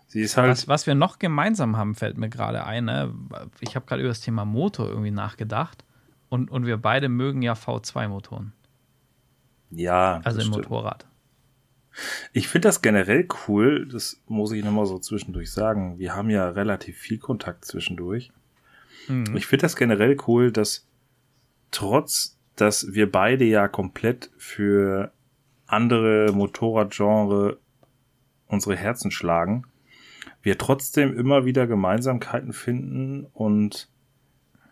Sie ist halt was, was wir noch gemeinsam haben, fällt mir gerade ein. Ne? Ich habe gerade über das Thema Motor irgendwie nachgedacht und, und wir beide mögen ja V zwei Motoren. Ja, also im Motorrad. Ich finde das generell cool, das muss ich nochmal so zwischendurch sagen. Wir haben ja relativ viel Kontakt zwischendurch. Mhm. Ich finde das generell cool, dass trotz, dass wir beide ja komplett für andere Motorradgenre unsere Herzen schlagen, wir trotzdem immer wieder Gemeinsamkeiten finden und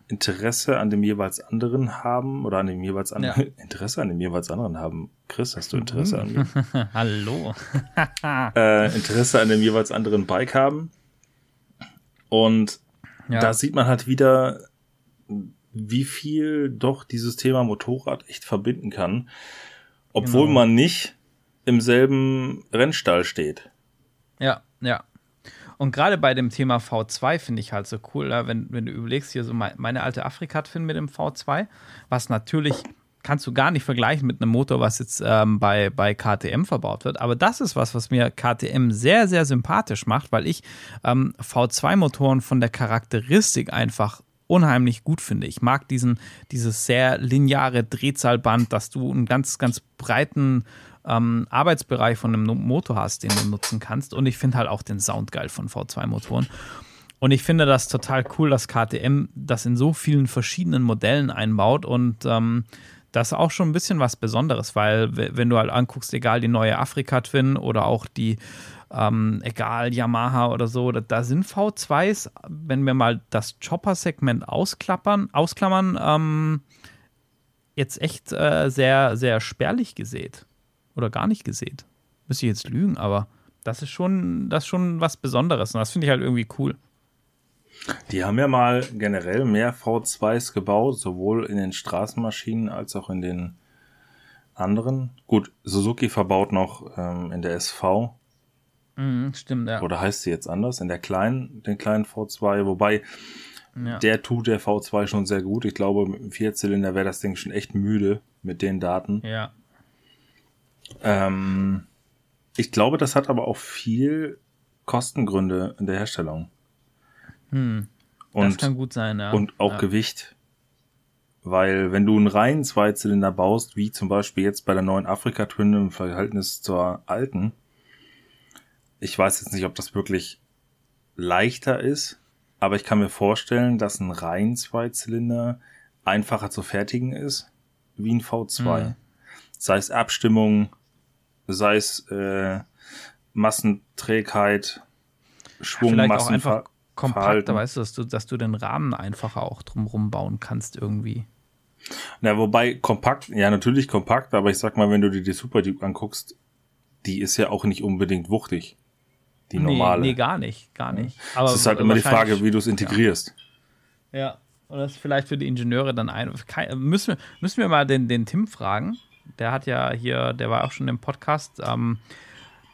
Interesse an dem jeweils anderen haben oder an dem jeweils anderen ja. Interesse an dem jeweils anderen haben. Chris, hast du Interesse an mir? Hallo. äh, Interesse an dem jeweils anderen Bike haben. Und ja. Da sieht man halt wieder, wie viel doch dieses Thema Motorrad echt verbinden kann, obwohl genau. man nicht im selben Rennstall steht. Ja, ja. Und gerade bei dem Thema V zwei finde ich halt so cool, wenn, wenn du überlegst, hier so meine alte Afrika-Twin mit dem V zwei, was natürlich kannst du gar nicht vergleichen mit einem Motor, was jetzt ähm, bei, bei K T M verbaut wird. Aber das ist was, was mir K T M sehr, sehr sympathisch macht, weil ich ähm, V zwei Motoren von der Charakteristik einfach unheimlich gut finde. Ich mag diesen dieses sehr lineare Drehzahlband, dass du einen ganz, ganz breiten Ähm, Arbeitsbereich von einem Motor hast, den du nutzen kannst. Und ich finde halt auch den Sound geil von V zwei Motoren. Und ich finde das total cool, dass K T M das in so vielen verschiedenen Modellen einbaut. Und ähm, das ist auch schon ein bisschen was Besonderes, weil wenn du halt anguckst, egal die neue Afrika-Twin oder auch die ähm, egal Yamaha oder so, da, da sind V zweis, wenn wir mal das Chopper-Segment ausklappern, ausklammern, ähm, jetzt echt äh, sehr, sehr spärlich gesät. Oder gar nicht gesät. Müsste ich jetzt lügen, aber das ist schon, das ist schon was Besonderes. Und das finde ich halt irgendwie cool. Die haben ja mal generell mehr V zweis gebaut, sowohl in den Straßenmaschinen als auch in den anderen. Gut, Suzuki verbaut noch ähm, in der S V. Mhm, stimmt, ja. Oder heißt sie jetzt anders? In der kleinen, den kleinen V zwei. Wobei, ja. der tut der V zwei schon sehr gut. Ich glaube, mit dem Vierzylinder wäre das Ding schon echt müde mit den Daten. Ja. Ähm, ich glaube, das hat aber auch viel Kostengründe in der Herstellung. Hm, und, das kann gut sein, ja. Und auch ja. Gewicht. Weil wenn du einen reinen Zweizylinder baust, wie zum Beispiel jetzt bei der neuen Afrika-Twin im Verhältnis zur alten, ich weiß jetzt nicht, ob das wirklich leichter ist, aber ich kann mir vorstellen, dass ein reinen Zweizylinder einfacher zu fertigen ist wie ein V zwei. Hm. Sei es Abstimmung, sei es äh, Massenträgheit, Schwung, ja, vielleicht Massenver- auch einfach kompakter, weißt du, dass du, dass du den Rahmen einfacher auch drumherum bauen kannst irgendwie. Na, wobei kompakt, ja natürlich kompakt, aber ich sag mal, wenn du dir die Super Duke anguckst, die ist ja auch nicht unbedingt wuchtig, die nee, normale. Nee, gar nicht, gar nicht. Aber es ist halt immer die Frage, wie du es integrierst. Ja, ja. Und das ist vielleicht für die Ingenieure dann ein... Müssen, müssen wir mal den, den Tim fragen. Der hat ja hier, der war auch schon im Podcast, ähm,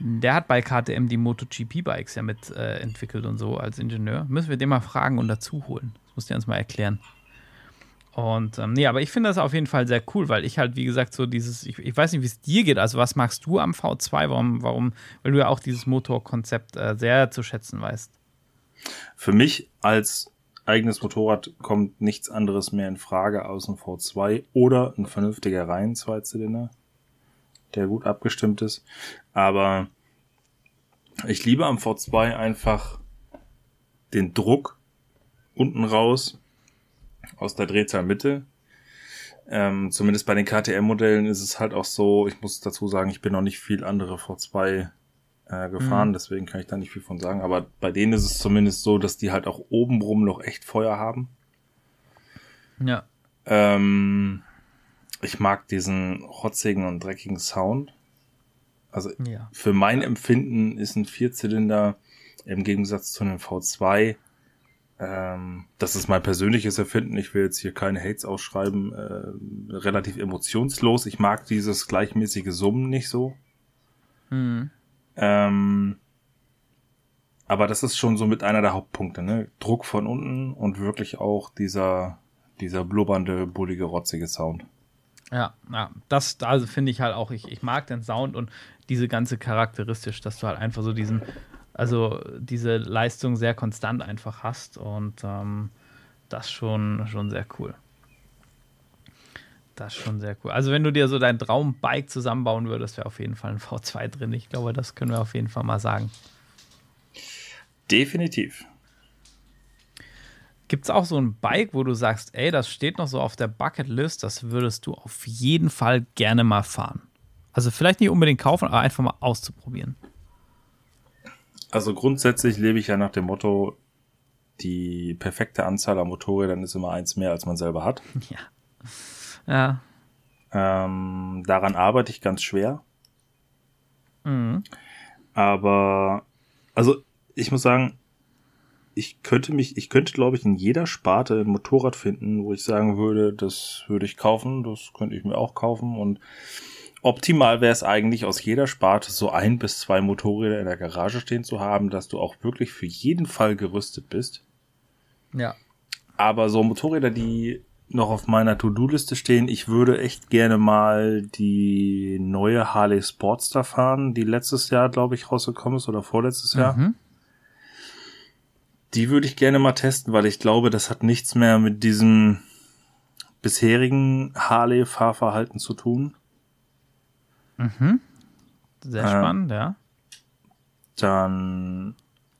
der hat bei K T M die MotoGP-Bikes ja mit äh, entwickelt und so als Ingenieur. Müssen wir den mal fragen und dazu holen. Das muss der uns mal erklären. Und ähm, nee, aber ich finde das auf jeden Fall sehr cool, weil ich halt, wie gesagt, so dieses, ich, ich weiß nicht, wie es dir geht, also was magst du am V zwei? Warum, warum, weil du ja auch dieses Motorkonzept äh, sehr zu schätzen weißt. Für mich als eigenes Motorrad kommt nichts anderes mehr in Frage als ein V zwei oder ein vernünftiger Reihen-Zweizylinder, der gut abgestimmt ist. Aber ich liebe am V zwei einfach den Druck unten raus, aus der Drehzahlmitte. Ähm, zumindest bei den K T M-Modellen ist es halt auch so, ich muss dazu sagen, ich bin noch nicht viel andere V zwei äh, gefahren, mhm. deswegen kann ich da nicht viel von sagen, aber bei denen ist es zumindest so, dass die halt auch obenrum noch echt Feuer haben. Ja. Ähm, ich mag diesen rotzigen und dreckigen Sound. Also ja. für mein Empfinden ist ein Vierzylinder im Gegensatz zu einem V zwei, ähm, das ist mein persönliches Empfinden, ich will jetzt hier keine Hates ausschreiben, äh, relativ emotionslos. Ich mag dieses gleichmäßige Summen nicht so. Mhm. Ähm, aber das ist schon so mit einer der Hauptpunkte, ne? Druck von unten und wirklich auch dieser, dieser blubbernde, bullige, rotzige Sound. Ja, ja, das also finde ich halt auch, ich, ich mag den Sound und diese ganze charakteristisch, dass du halt einfach so diesen, also diese Leistung sehr konstant einfach hast und ähm, das schon, schon sehr cool. Das ist schon sehr cool. Also wenn du dir so dein Traumbike zusammenbauen würdest, wäre auf jeden Fall ein V zwei drin. Ich glaube, das können wir auf jeden Fall mal sagen. Definitiv. Gibt es auch so ein Bike, wo du sagst, ey, das steht noch so auf der Bucketlist, das würdest du auf jeden Fall gerne mal fahren? Also vielleicht nicht unbedingt kaufen, aber einfach mal auszuprobieren. Also grundsätzlich lebe ich ja nach dem Motto, die perfekte Anzahl an Motorrädern ist immer eins mehr, als man selber hat. Ja. Ja. Ähm, daran arbeite ich ganz schwer. Mhm. Aber, also ich muss sagen, Ich könnte mich, ich könnte, glaube ich, in jeder Sparte ein Motorrad finden, wo ich sagen würde, das würde ich kaufen, das könnte ich mir auch kaufen. Und optimal wäre es eigentlich, aus jeder Sparte so ein bis zwei Motorräder in der Garage stehen zu haben, dass du auch wirklich für jeden Fall gerüstet bist. Ja. Aber so Motorräder, die noch auf meiner To-Do-Liste stehen, ich würde echt gerne mal die neue Harley Sportster fahren, die letztes Jahr, glaube ich, rausgekommen ist oder vorletztes Jahr. Mhm. Die würde ich gerne mal testen, weil ich glaube, das hat nichts mehr mit diesem bisherigen Harley-Fahrverhalten zu tun. Mhm. Sehr äh, spannend, ja. Dann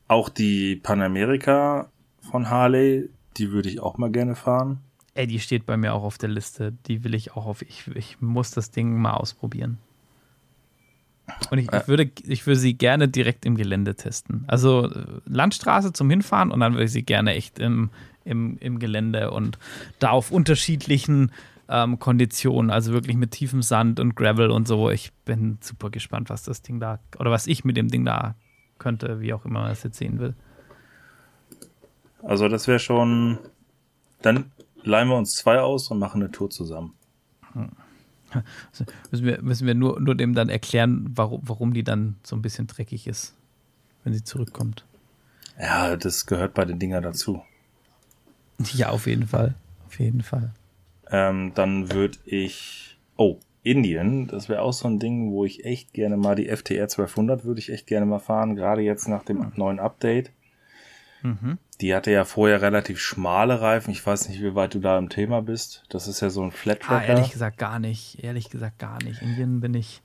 auch die Panamericana von Harley, die würde ich auch mal gerne fahren. Ey, die steht bei mir auch auf der Liste. Die will ich auch auf. Ich, ich muss das Ding mal ausprobieren. Und ich, ich, würde, ich würde sie gerne direkt im Gelände testen. Also Landstraße zum Hinfahren und dann würde ich sie gerne echt im, im, im Gelände und da auf unterschiedlichen ähm, Konditionen, also wirklich mit tiefem Sand und Gravel und so. Ich bin super gespannt, was das Ding da, oder was ich mit dem Ding da könnte, wie auch immer man das jetzt sehen will. Also das wäre schon, dann leihen wir uns zwei aus und machen eine Tour zusammen. Hm. Müssen wir, müssen wir nur, nur dem dann erklären, warum, warum die dann so ein bisschen dreckig ist, wenn sie zurückkommt. Ja, das gehört bei den Dingern dazu. Ja, auf jeden Fall. Auf jeden Fall. Ähm, dann würde ich... Oh, Indien. Das wäre auch so ein Ding, wo ich echt gerne mal die F T R zwölfhundert würde ich echt gerne mal fahren, gerade jetzt nach dem neuen Update. Mhm. Die hatte ja vorher relativ schmale Reifen. Ich weiß nicht, wie weit du da im Thema bist. Das ist ja so ein Flat-Tracker. Ah, ehrlich gesagt gar nicht. Ehrlich gesagt gar nicht. Indien bin ich...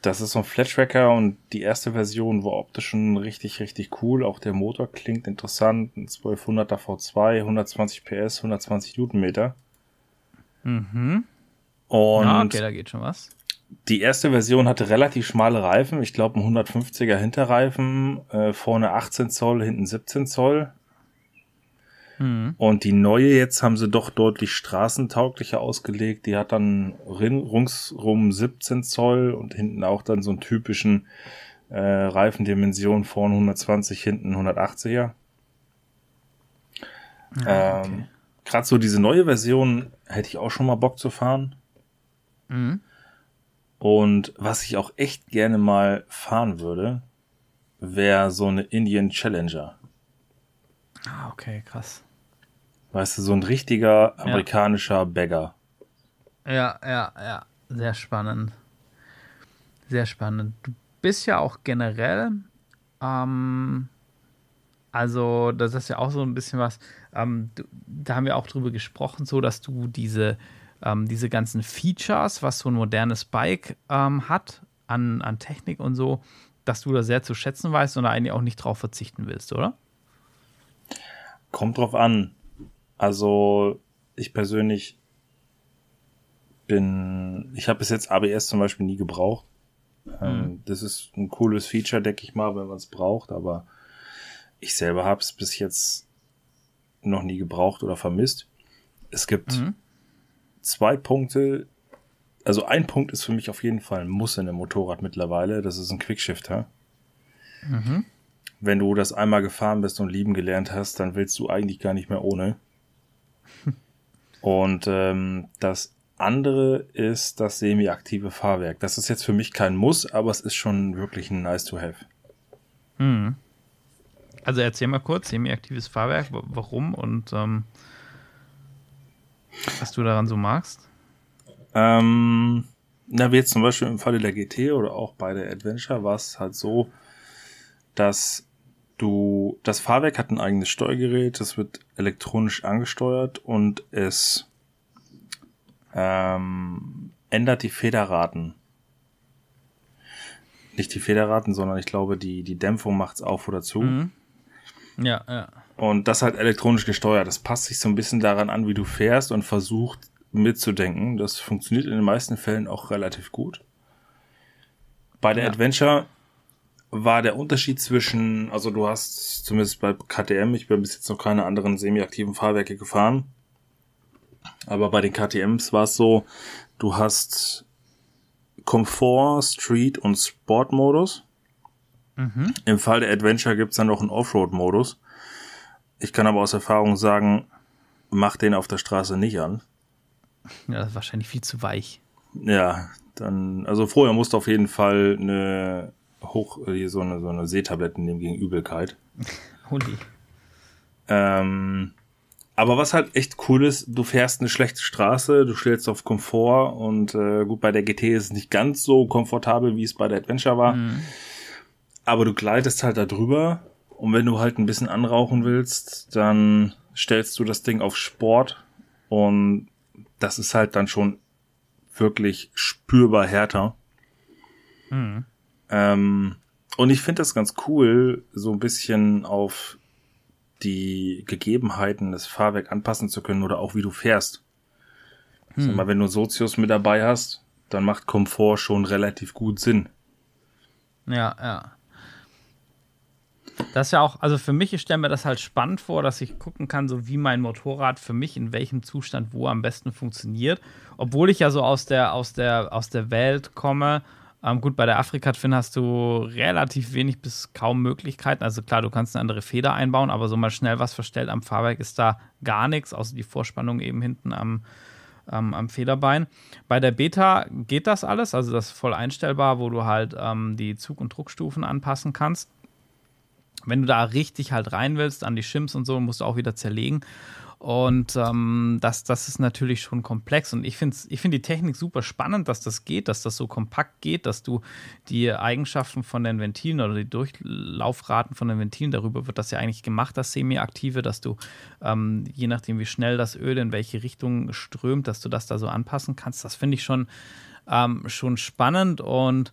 Das ist so ein Flat-Tracker und die erste Version war optisch schon richtig, richtig cool. Auch der Motor klingt interessant. Ein zwölfhunderter V zwei, hundertzwanzig PS, hundertzwanzig Newtonmeter. Mhm. Und ah, okay, da geht schon was. Die erste Version hatte relativ schmale Reifen. Ich glaube, ein hundertfünfziger Hinterreifen. Äh, vorne achtzehn Zoll, hinten siebzehn Zoll. Und die neue jetzt haben sie doch deutlich straßentauglicher ausgelegt. Die hat dann ringsrum siebzehn Zoll und hinten auch dann so einen typischen äh, Reifendimension, vorne hundertzwanzig, hinten hundertachtziger. Ah, okay. Ähm, gerade so diese neue Version hätte ich auch schon mal Bock zu fahren. Mhm. Und was ich auch echt gerne mal fahren würde, wäre so eine Indian Challenger. Ah, okay, krass. Weißt du, so ein richtiger amerikanischer ja. Bagger. Ja, ja, ja. Sehr spannend. Sehr spannend. Du bist ja auch generell, ähm, also das ist ja auch so ein bisschen was, ähm, du, da haben wir auch drüber gesprochen, so dass du diese, ähm, diese ganzen Features, was so ein modernes Bike ähm, hat, an, an Technik und so, dass du da sehr zu schätzen weißt und da eigentlich auch nicht drauf verzichten willst, oder? Kommt drauf an. Also ich persönlich bin, ich habe bis jetzt A B S zum Beispiel nie gebraucht. Mhm. Das ist ein cooles Feature, denke ich mal, wenn man es braucht, aber ich selber habe es bis jetzt noch nie gebraucht oder vermisst. Es gibt mhm. zwei Punkte, also ein Punkt ist für mich auf jeden Fall ein Muss in einem Motorrad mittlerweile, das ist ein Quickshifter. Mhm. Wenn du das einmal gefahren bist und lieben gelernt hast, dann willst du eigentlich gar nicht mehr ohne. Und ähm, das andere ist das semi-aktive Fahrwerk. Das ist jetzt für mich kein Muss, aber es ist schon wirklich ein nice to have. Mhm. Also erzähl mal kurz, semi-aktives Fahrwerk, warum und ähm, was du daran so magst? Ähm, na, wie jetzt zum Beispiel im Falle der G T oder auch bei der Adventure war es halt so, dass du, das Fahrwerk hat ein eigenes Steuergerät, das wird elektronisch angesteuert und es ähm, ändert die Federraten. Nicht die Federraten, sondern ich glaube, die, die Dämpfung macht es auf oder zu. Mhm. Ja, ja. Und das halt elektronisch gesteuert. Das passt sich so ein bisschen daran an, wie du fährst und versucht mitzudenken. Das funktioniert in den meisten Fällen auch relativ gut. Bei der ja. Adventure war der Unterschied zwischen, also du hast zumindest bei K T M, ich bin bis jetzt noch keine anderen semi-aktiven Fahrwerke gefahren, aber bei den K T Ms war es so, du hast Komfort, Street und Sport-Modus. Mhm. Im Fall der Adventure gibt es dann noch einen Offroad-Modus. Ich kann aber aus Erfahrung sagen, mach den auf der Straße nicht an. Ja, das ist wahrscheinlich viel zu weich. Ja, dann, also vorher musst du auf jeden Fall eine hoch, hier so eine, so eine Seetablette nehmen gegen Übelkeit. Holy. Ähm, aber was halt echt cool ist, du fährst eine schlechte Straße, du stellst auf Komfort und äh, gut, bei der G T ist es nicht ganz so komfortabel, wie es bei der Adventure war. Mhm. Aber du gleitest halt da drüber und wenn du halt ein bisschen anrauchen willst, dann stellst du das Ding auf Sport und das ist halt dann schon wirklich spürbar härter. Mhm. Ähm, und ich finde das ganz cool, so ein bisschen auf die Gegebenheiten des Fahrwerks anpassen zu können oder auch wie du fährst. Hm. Sag mal, wenn du Sozius mit dabei hast, dann macht Komfort schon relativ gut Sinn. Ja, ja. Das ist ja auch, also für mich, ich stelle mir das halt spannend vor, dass ich gucken kann, so wie mein Motorrad für mich in welchem Zustand wo am besten funktioniert. Obwohl ich ja so aus der, aus der, aus der Welt komme. Ähm, gut, bei der Afrika-Twin hast du relativ wenig bis kaum Möglichkeiten. Also klar, du kannst eine andere Feder einbauen, aber so mal schnell was verstellt am Fahrwerk ist da gar nichts, außer die Vorspannung eben hinten am, ähm, am Federbein. Bei der Beta geht das alles, also das ist voll einstellbar, wo du halt ähm, die Zug- und Druckstufen anpassen kannst. Wenn du da richtig halt rein willst, an die Shims und so, musst du auch wieder zerlegen. Und ähm, das, das ist natürlich schon komplex und ich finde ich find die Technik super spannend, dass das geht, dass das so kompakt geht, dass du die Eigenschaften von den Ventilen oder die Durchlaufraten von den Ventilen, darüber wird das ja eigentlich gemacht, das Semi-Aktive, dass du, ähm, je nachdem wie schnell das Öl in welche Richtung strömt, dass du das da so anpassen kannst, das finde ich schon, ähm, schon spannend. Und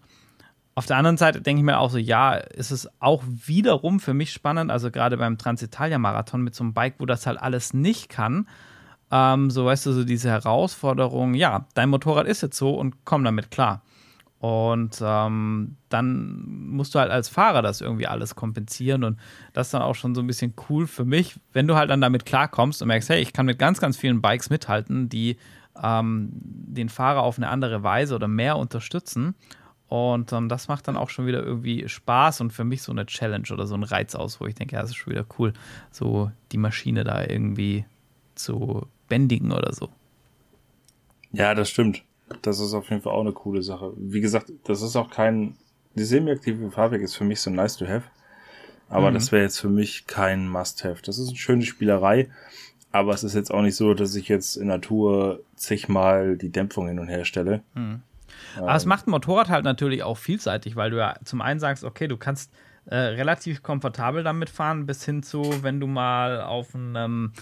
auf der anderen Seite denke ich mir auch so, ja, ist es auch wiederum für mich spannend, also gerade beim Transitalia Marathon mit so einem Bike, wo das halt alles nicht kann, ähm, so weißt du, so diese Herausforderung, ja, dein Motorrad ist jetzt so und komm damit klar. Und ähm, dann musst du halt als Fahrer das irgendwie alles kompensieren und das ist dann auch schon so ein bisschen cool für mich, wenn du halt dann damit klarkommst und merkst, hey, ich kann mit ganz, ganz vielen Bikes mithalten, die ähm, den Fahrer auf eine andere Weise oder mehr unterstützen. Und ähm, das macht dann auch schon wieder irgendwie Spaß und für mich so eine Challenge oder so ein Reiz aus, wo ich denke, ja, das ist schon wieder cool, so die Maschine da irgendwie zu bändigen oder so. Ja, das stimmt. Das ist auf jeden Fall auch eine coole Sache. Wie gesagt, das ist auch kein, die semi-aktive Fahrwerk ist für mich so nice to have, aber mhm. das wäre jetzt für mich kein Must-have. Das ist eine schöne Spielerei, aber es ist jetzt auch nicht so, dass ich jetzt in der Tour zigmal die Dämpfung hin und her stelle. Mhm. Aber es macht ein Motorrad halt natürlich auch vielseitig, weil du ja zum einen sagst, okay, du kannst äh, relativ komfortabel damit fahren, bis hin zu, wenn du mal auf einem,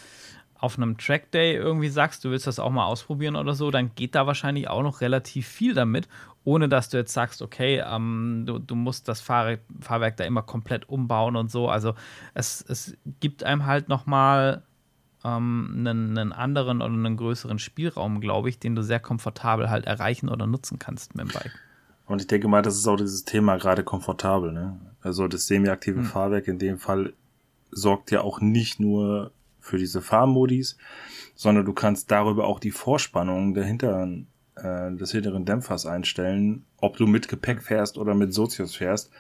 auf einem Trackday irgendwie sagst, du willst das auch mal ausprobieren oder so, dann geht da wahrscheinlich auch noch relativ viel damit, ohne dass du jetzt sagst, okay, ähm, du, du musst das Fahr- Fahrwerk da immer komplett umbauen und so. Also es, es gibt einem halt nochmal ähm, einen, einen anderen oder einen größeren Spielraum, glaube ich, den du sehr komfortabel halt erreichen oder nutzen kannst mit dem Bike. Und ich denke mal, das ist auch dieses Thema gerade komfortabel, ne? Also das semiaktive hm. Fahrwerk in dem Fall sorgt ja auch nicht nur für diese Fahrmodis, sondern du kannst darüber auch die Vorspannung der hinteren, äh, des hinteren Dämpfers einstellen, ob du mit Gepäck fährst oder mit Sozius fährst,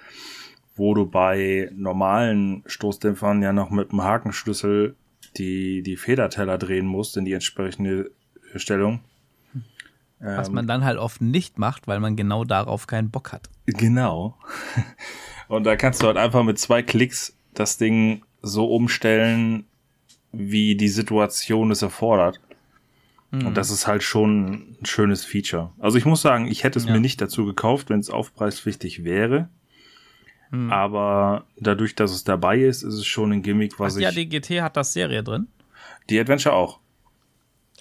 wo du bei normalen Stoßdämpfern ja noch mit dem Hakenschlüssel die, die Federteller drehen musst in die entsprechende Stellung. Was man dann halt oft nicht macht, weil man genau darauf keinen Bock hat. Genau. Und da kannst du halt einfach mit zwei Klicks das Ding so umstellen, wie die Situation es erfordert. Mhm. Und das ist halt schon ein schönes Feature. Also ich muss sagen, ich hätte es ja. mir nicht dazu gekauft, wenn es aufpreispflichtig wäre. Mhm. Aber dadurch, dass es dabei ist, ist es schon ein Gimmick, was Ach, ich... Ja, die G T hat das Serie drin. Die Adventure auch.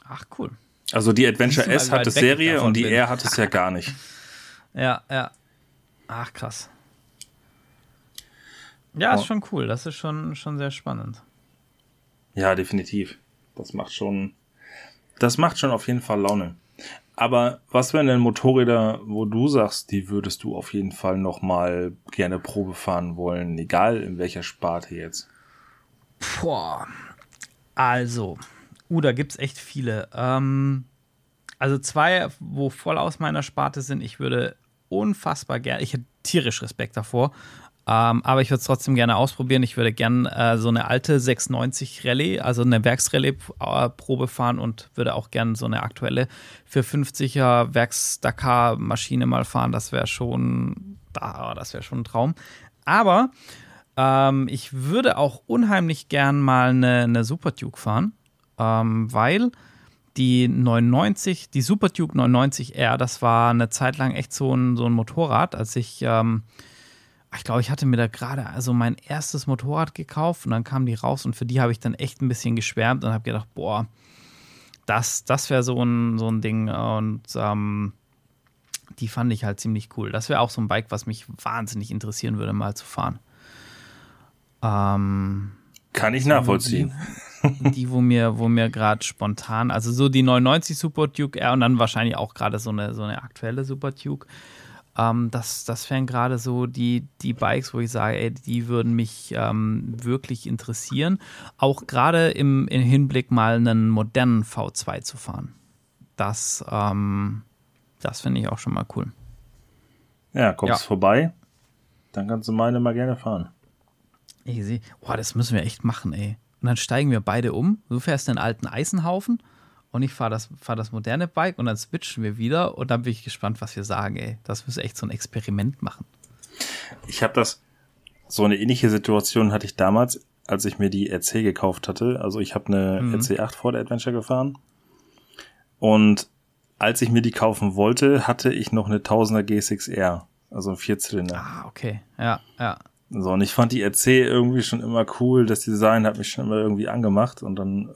Ach, cool. Also die Adventure S hat es Serie und die R hat es ja gar nicht. Ja, ja. Ach, krass. Ja, oh. ist schon cool. Das ist schon, schon sehr spannend. Ja, definitiv. Das macht schon, das macht schon auf jeden Fall Laune. Aber was wären denn Motorräder, wo du sagst, die würdest du auf jeden Fall nochmal gerne Probe fahren wollen, egal in welcher Sparte jetzt? Boah. Also... Uh, da gibt es echt viele. Ähm, also zwei, wo voll aus meiner Sparte sind, ich würde unfassbar gerne, ich hätte tierisch Respekt davor, ähm, aber ich würde es trotzdem gerne ausprobieren. Ich würde gerne äh, so eine alte sechshundertneunzig Rallye, also eine Werks-Rallye-Probe fahren und würde auch gerne so eine aktuelle vierhundertfünfziger Werks-Dakar-Maschine mal fahren. Das wäre schon, das wäre schon ein Traum. Aber ähm, ich würde auch unheimlich gern mal eine, eine Super Duke fahren. Ähm, weil die neunundneunzig, die Super Duke neunundneunzig R, das war eine Zeit lang echt so ein, so ein Motorrad, als ich, ähm, ich glaube, ich hatte mir da gerade also mein erstes Motorrad gekauft und dann kamen die raus und für die habe ich dann echt ein bisschen geschwärmt und habe gedacht, boah, das, das wäre so ein, so ein Ding und ähm, die fand ich halt ziemlich cool. Das wäre auch so ein Bike, was mich wahnsinnig interessieren würde, mal zu fahren. Ähm, Kann ich nachvollziehen. Die, wo mir, wo mir gerade spontan, also so die neunundneunzig Super Duke R und dann wahrscheinlich auch gerade so eine, so eine aktuelle Super Duke. Ähm, das, das wären gerade so die, die Bikes, wo ich sage, ey, die würden mich ähm, wirklich interessieren. Auch gerade im, im Hinblick mal einen modernen V zwei zu fahren. Das, ähm, das finde ich auch schon mal cool. Ja, kommst ja. vorbei, dann kannst du meine mal gerne fahren. Easy. Boah, das müssen wir echt machen, ey. Und dann steigen wir beide um. Du fährst den alten Eisenhaufen und ich fahre das, fahr das moderne Bike und dann switchen wir wieder und dann bin ich gespannt, was wir sagen, ey. Das müssen wir echt so ein Experiment machen. Ich habe das, so eine ähnliche Situation hatte ich damals, als ich mir die R C gekauft hatte. Also ich habe eine mhm. R C acht vor der Adventure gefahren und als ich mir die kaufen wollte, hatte ich noch eine tausender G sechs R, also ein Vierzylinder. Ah, okay, ja, ja. So, und ich fand die R C irgendwie schon immer cool, das Design hat mich schon immer irgendwie angemacht und dann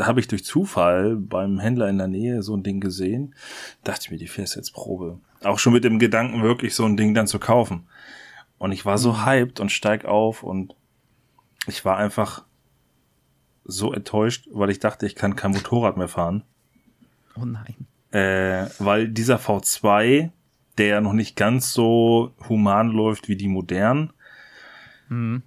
habe ich durch Zufall beim Händler in der Nähe so ein Ding gesehen, dachte ich mir, die fährst jetzt Probe. Auch schon mit dem Gedanken, wirklich so ein Ding dann zu kaufen. Und ich war so hyped und steig auf und ich war einfach so enttäuscht, weil ich dachte, ich kann kein Motorrad mehr fahren. Oh nein. Äh, weil dieser V zwei, der ja noch nicht ganz so human läuft wie die modernen, mhm.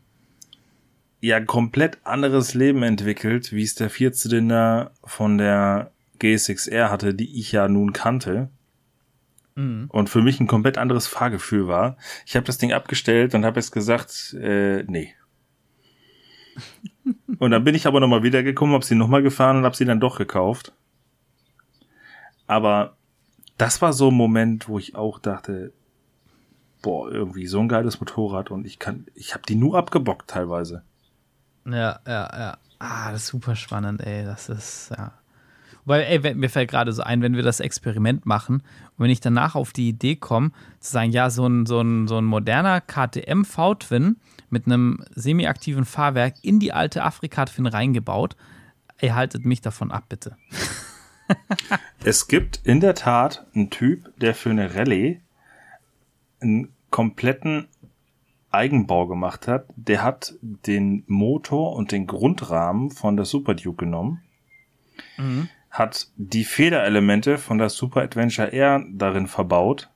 ja komplett anderes Leben entwickelt, wie es der Vierzylinder von der G sechs R hatte, die ich ja nun kannte. Mhm. Und für mich ein komplett anderes Fahrgefühl war. Ich habe das Ding abgestellt und habe jetzt gesagt, äh, nee. Und dann bin ich aber nochmal wiedergekommen, habe sie nochmal gefahren und habe sie dann doch gekauft. Aber das war so ein Moment, wo ich auch dachte, boah, irgendwie so ein geiles Motorrad und ich kann, ich habe die nur abgebockt teilweise. Ja, ja, ja. Ah, das ist super spannend, ey. Das ist, ja. Weil, ey, mir fällt gerade so ein, wenn wir das Experiment machen und wenn ich danach auf die Idee komme, zu sagen, ja, so ein, so ein, so ein moderner K T M V-Twin mit einem semiaktiven Fahrwerk in die alte Afrika-Twin reingebaut, ey, haltet mich davon ab, bitte. Es gibt in der Tat einen Typ, der für eine Rallye einen kompletten Eigenbau gemacht hat, der hat den Motor und den Grundrahmen von der Super Duke genommen, mhm. hat die Federelemente von der Super Adventure R darin verbaut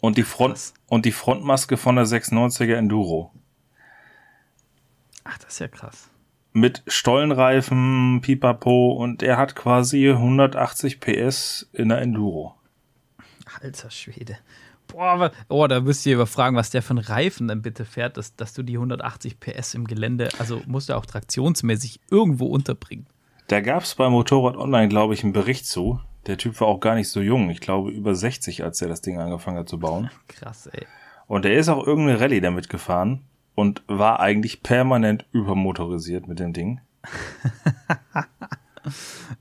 und die Front krass. und die Frontmaske von der sechshundertneunziger Enduro. Ach, das ist ja krass. Mit Stollenreifen, Pipapo, und er hat quasi hundertachtzig P S in der Enduro. Alter Schwede. Boah, oh, da müsst ihr aber fragen, was der von Reifen dann bitte fährt, dass, dass du die hundertachtzig P S im Gelände, also musst du auch traktionsmäßig irgendwo unterbringen. Da gab es bei Motorrad Online, glaube ich, einen Bericht zu. Der Typ war auch gar nicht so jung. Ich glaube, über sechzig, als er das Ding angefangen hat zu bauen. Krass, ey. Und er ist auch irgendeine Rallye damit gefahren und war eigentlich permanent übermotorisiert mit dem Ding.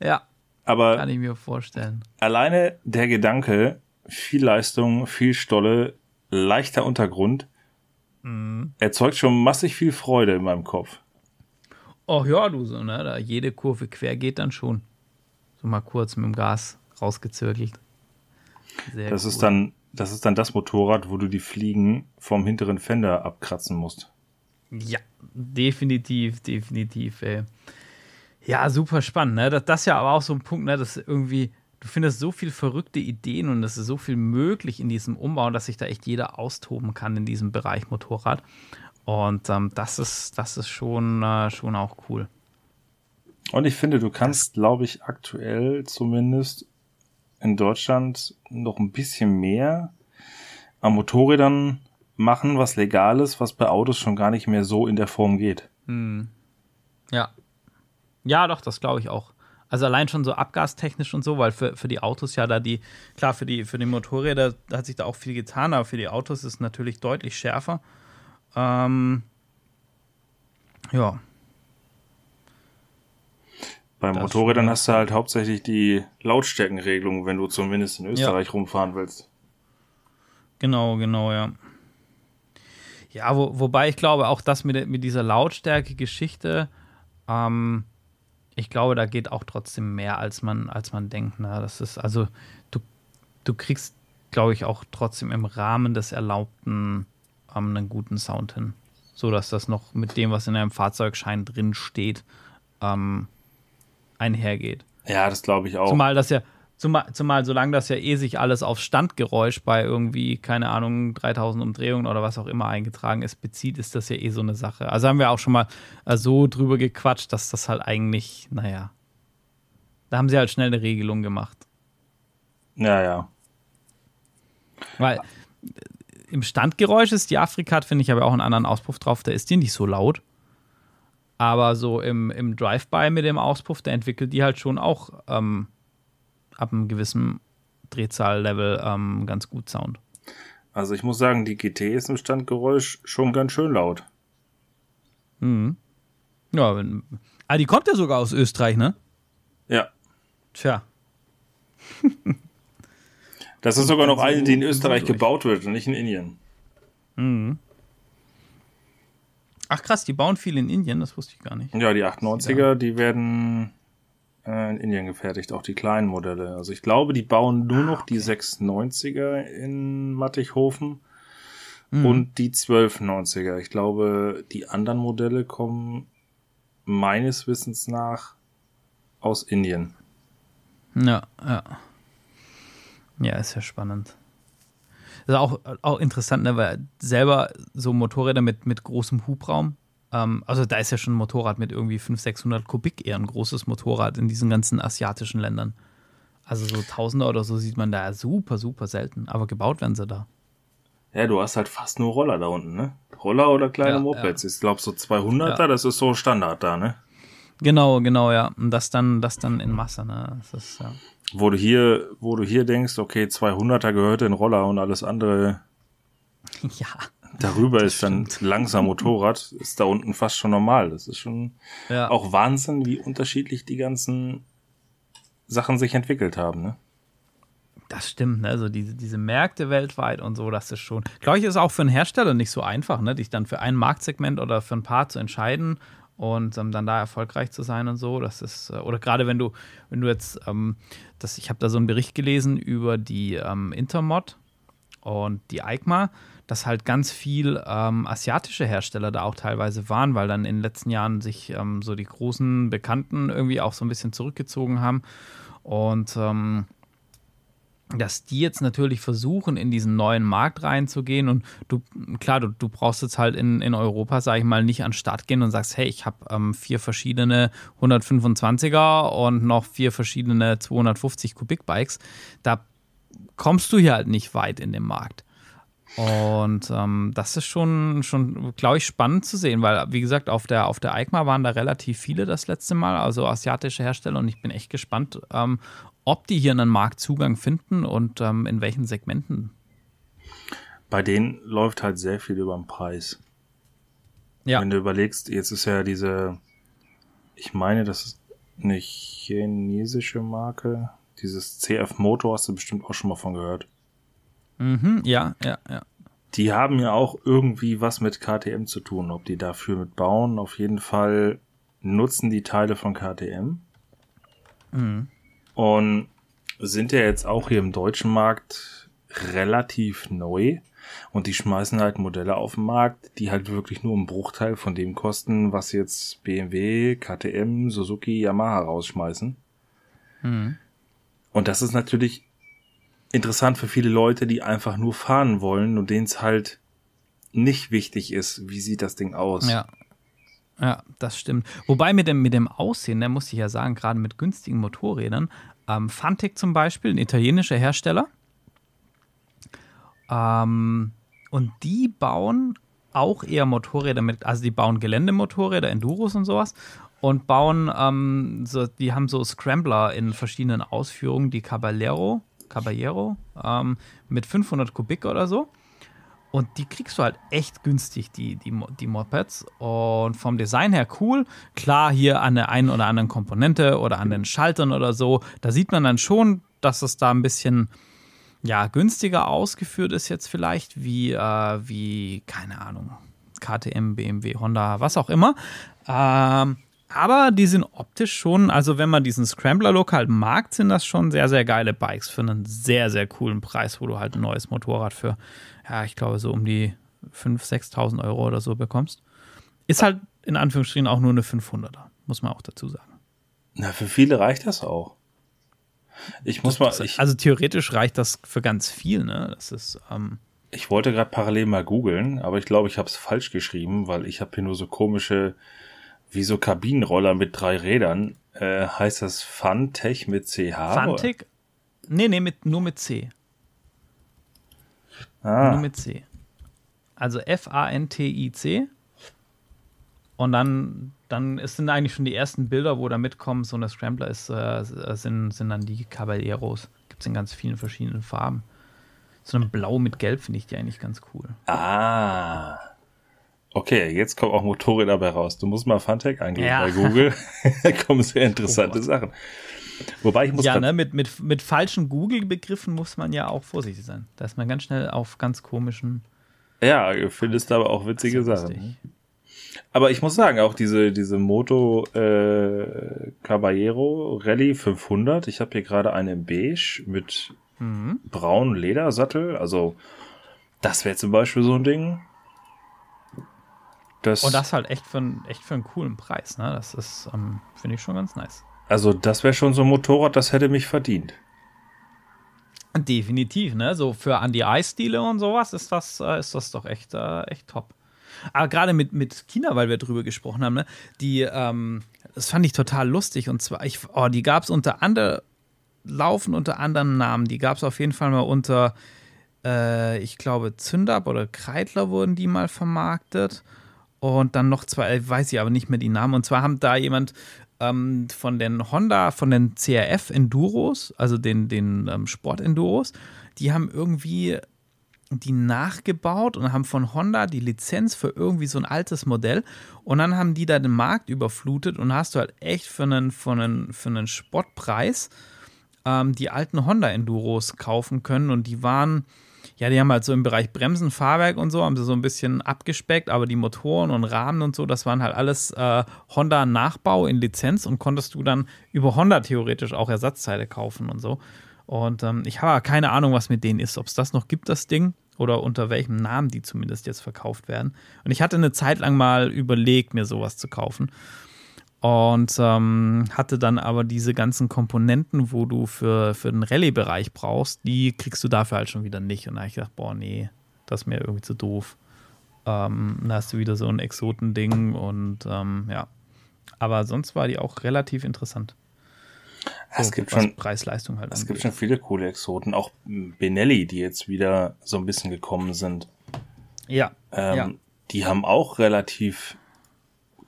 Ja, aber kann ich mir vorstellen. Alleine der Gedanke, viel Leistung, viel Stolle, leichter Untergrund, mhm. erzeugt schon massig viel Freude in meinem Kopf. Ach ja, du, so, ne? Da jede Kurve quer geht dann schon. So mal kurz mit dem Gas rausgezirkelt. Sehr das cool. ist dann Das ist dann das Motorrad, wo du die Fliegen vom hinteren Fender abkratzen musst. Ja, definitiv, definitiv, ey. Ja, super spannend, ne? Das, das ist ja aber auch so ein Punkt, ne? Dass irgendwie, du findest so viele verrückte Ideen und es ist so viel möglich in diesem Umbau, dass sich da echt jeder austoben kann in diesem Bereich Motorrad. Und ähm, das ist, das ist schon, äh, schon auch cool. Und ich finde, du kannst, glaube ich, aktuell zumindest in Deutschland noch ein bisschen mehr an Motorrädern machen, was legal ist, was bei Autos schon gar nicht mehr so in der Form geht. Hm. Ja. Ja, doch, das glaube ich auch. Also allein schon so abgastechnisch und so, weil für, für die Autos ja da die, klar, für die, für die Motorräder hat sich da auch viel getan, aber für die Autos ist es natürlich deutlich schärfer. Ähm, ja. Bei das Motorrädern hast du halt hauptsächlich die Lautstärkenregelung, wenn du zumindest in Österreich ja. rumfahren willst. Genau, genau, ja. Ja, wo, wobei ich glaube, auch das mit, mit dieser Lautstärke-Geschichte, ähm, ich glaube, da geht auch trotzdem mehr, als man, als man denkt. Ne? Das ist, also, du, du kriegst, glaube ich, auch trotzdem im Rahmen des Erlaubten ähm, einen guten Sound hin. So, dass das noch mit dem, was in einem Fahrzeugschein drin steht, ähm, einhergeht. Ja, das glaube ich auch. Zumal das ja, zumal, zumal solange das ja eh sich alles auf Standgeräusch bei irgendwie, keine Ahnung, dreitausend Umdrehungen oder was auch immer eingetragen ist, bezieht, ist das ja eh so eine Sache. Also haben wir auch schon mal so drüber gequatscht, dass das halt eigentlich, naja, da haben sie halt schnell eine Regelung gemacht. Ja, ja. Weil im Standgeräusch ist die Afrika, finde ich, aber auch einen anderen Auspuff drauf, da ist die nicht so laut. Aber so im, im Drive-By mit dem Auspuff, der entwickelt die halt schon auch ähm, ab einem gewissen Drehzahl-Level ähm, ganz gut Sound. Also ich muss sagen, die G T ist im Standgeräusch schon ganz schön laut. Mhm. Ja, wenn, ah, die kommt ja sogar aus Österreich, ne? Ja. Tja. Das ist sogar noch eine, die in Österreich gebaut wird und nicht in Indien. Mhm. Ach krass, die bauen viel in Indien, das wusste ich gar nicht. Ja, die acht neunziger, die werden äh, in Indien gefertigt, auch die kleinen Modelle. Also ich glaube, die bauen nur ah, noch okay. die sechshundertneunziger in Mattighofen hm. und die zwölfhundertneunziger. Ich glaube, die anderen Modelle kommen meines Wissens nach aus Indien. Ja, ja. Ja, ist ja spannend. Das ist auch, auch interessant, ne, weil selber so Motorräder mit, mit großem Hubraum, ähm, also da ist ja schon ein Motorrad mit irgendwie fünfhundert, sechshundert Kubik eher ein großes Motorrad in diesen ganzen asiatischen Ländern. Also so Tausender oder so sieht man da super, super selten, aber gebaut werden sie da. Ja, du hast halt fast nur Roller da unten, ne? Roller oder kleine ja, Mopeds. Ja. Ich glaube so zweihunderter, ja. Das ist so Standard da, ne? Genau, genau, ja. Und das dann, das dann in Masse, ne? Das ist, ja. Wo du hier, wo du hier denkst, okay, zweihunderter gehört in Roller und alles andere ja, darüber ist stimmt. Dann langsam Motorrad, ist da unten fast schon normal. Das ist schon ja. auch Wahnsinn, wie unterschiedlich die ganzen Sachen sich entwickelt haben, ne? Das stimmt, ne? Also diese, diese Märkte weltweit und so, das ist schon, glaube ich, ist auch für einen Hersteller nicht so einfach, ne? Dich dann für ein Marktsegment oder für ein paar zu entscheiden und ähm, dann da erfolgreich zu sein und so, das ist, äh, oder gerade wenn du, wenn du jetzt, ähm, das, ich habe da so einen Bericht gelesen über die ähm, Intermod, Und die EICMA, dass halt ganz viel ähm, asiatische Hersteller da auch teilweise waren, weil dann in den letzten Jahren sich ähm, so die großen Bekannten irgendwie auch so ein bisschen zurückgezogen haben. Und ähm, dass die jetzt natürlich versuchen, in diesen neuen Markt reinzugehen. Und du, klar, du, du brauchst jetzt halt in, in Europa, sag ich mal, nicht an den Start gehen und sagst, hey, ich habe ähm, vier verschiedene hundertfünfundzwanziger und noch vier verschiedene zweihundertfünfzig Kubik Bikes. Da kommst du hier halt nicht weit in dem Markt. Und ähm, das ist schon, schon glaube ich, spannend zu sehen, weil, wie gesagt, auf der, auf der EICMA waren da relativ viele das letzte Mal, also asiatische Hersteller. Und ich bin echt gespannt, ähm, ob die hier einen Marktzugang finden und ähm, in welchen Segmenten. Bei denen läuft halt sehr viel über den Preis. Ja. Wenn du überlegst, jetzt ist ja diese, ich meine, das ist eine chinesische Marke, dieses C F Moto, hast du bestimmt auch schon mal von gehört. Mhm, ja, ja, ja. Die haben ja auch irgendwie was mit K T M zu tun, ob die dafür mitbauen. Auf jeden Fall nutzen die Teile von K T M. Mhm. Und sind ja jetzt auch hier im deutschen Markt relativ neu. Und die schmeißen halt Modelle auf den Markt, die halt wirklich nur einen Bruchteil von dem kosten, was jetzt B M W, K T M, Suzuki, Yamaha rausschmeißen. Mhm. Und das ist natürlich interessant für viele Leute, die einfach nur fahren wollen und denen es halt nicht wichtig ist, wie sieht das Ding aus. Ja. Ja, das stimmt. Wobei mit dem, mit dem Aussehen, da muss ich ja sagen, gerade mit günstigen Motorrädern, ähm, Fantic zum Beispiel, ein italienischer Hersteller, ähm, und die bauen auch eher Motorräder mit, also die bauen Geländemotorräder, Enduros und sowas und bauen, ähm, so, die haben so Scrambler in verschiedenen Ausführungen, die Caballero, Caballero ähm, mit fünfhundert Kubik oder so. Und die kriegst du halt echt günstig, die, die, die Mopeds. Und vom Design her cool. Klar, hier an der einen oder anderen Komponente oder an den Schaltern oder so, da sieht man dann schon, dass es da ein bisschen ja, günstiger ausgeführt ist jetzt vielleicht, wie, äh, wie keine Ahnung, K T M, B M W, Honda, was auch immer. Ähm, aber die sind optisch schon, also wenn man diesen Scrambler-Look halt mag, sind das schon sehr, sehr geile Bikes für einen sehr, sehr coolen Preis, wo du halt ein neues Motorrad für ja, ich glaube, so um die fünftausend, sechstausend Euro oder so bekommst. Ist halt in Anführungsstrichen auch nur eine fünfhunderter, muss man auch dazu sagen. Na, für viele reicht das auch. Ich muss das, mal. Ich, also theoretisch reicht das für ganz viel, ne? Das ist. Ähm, ich wollte gerade parallel mal googeln, aber ich glaube, ich habe es falsch geschrieben, weil ich habe hier nur so komische, wie so Kabinenroller mit drei Rädern. Äh, heißt das Fantech mit C H? Fantic? Nee, nee, mit, nur mit C. Ah. Nur mit C. Also F-A-N-T-I-C. Und dann, dann ist, sind eigentlich schon die ersten Bilder, wo da mitkommen, so eine Scrambler ist, äh, sind, sind dann die Caballeros. Gibt es in ganz vielen verschiedenen Farben. So ein Blau mit Gelb finde ich die eigentlich ganz cool. Ah. Okay, jetzt kommen auch Motorräder dabei raus. Du musst mal Fantech eingeben ja. bei Google. Da kommen sehr interessante oh Sachen. Wobei ich muss ja, ne, mit, mit, mit falschen Google-Begriffen muss man ja auch vorsichtig sein. Da ist man ganz schnell auf ganz komischen. Ja, findest aber auch witzige Sachen. Aber ich muss sagen, auch diese, diese Moto äh, Caballero Rallye fünfhundert. Ich habe hier gerade eine in beige mit mhm. braunem Ledersattel. Also das wäre zum Beispiel so ein Ding. Das Und das halt echt für, echt für einen coolen Preis. Ne? Das ist, ähm, finde ich schon ganz nice. Also das wäre schon so ein Motorrad, das hätte mich verdient. Definitiv, ne? So für An-die-Eye-Stile und sowas ist das, äh, ist das doch echt, äh, echt top. Aber gerade mit, mit China, weil wir drüber gesprochen haben, ne? Die, ähm, das fand ich total lustig. Und zwar, ich, oh, die gab es unter anderem, laufen unter anderem Namen. Die gab es auf jeden Fall mal unter, äh, ich glaube, Zündab oder Kreidler wurden die mal vermarktet. Und dann noch zwei, weiß ich aber nicht mehr die Namen. Und zwar haben da jemand von den Honda, von den C R F Enduros, also den, den ähm, Sport-Enduros, die haben irgendwie die nachgebaut und haben von Honda die Lizenz für irgendwie so ein altes Modell und dann haben die da den Markt überflutet und hast du halt echt für einen, für einen, für einen Sportpreis ähm, die alten Honda Enduros kaufen können und die waren, ja, die haben halt so im Bereich Bremsen, Fahrwerk und so, haben sie so ein bisschen abgespeckt, aber die Motoren und Rahmen und so, das waren halt alles äh, Honda-Nachbau in Lizenz und konntest du dann über Honda theoretisch auch Ersatzteile kaufen und so. Und ähm, ich habe keine Ahnung, was mit denen ist, ob es das noch gibt, das Ding, oder unter welchem Namen die zumindest jetzt verkauft werden. Und ich hatte eine Zeit lang mal überlegt, mir sowas zu kaufen. Und ähm, hatte dann aber diese ganzen Komponenten, wo du für, für den Rallye-Bereich brauchst, die kriegst du dafür halt schon wieder nicht. Und da habe ich gedacht, boah, nee, das ist mir irgendwie zu doof. Ähm, da hast du wieder so ein Exotending und ähm, ja. Aber sonst war die auch relativ interessant. So, es gibt schon Preis-Leistung halt. Es gibt schon viele coole Exoten, auch Benelli, die jetzt wieder so ein bisschen gekommen sind. Ja, ähm, ja. Die haben auch relativ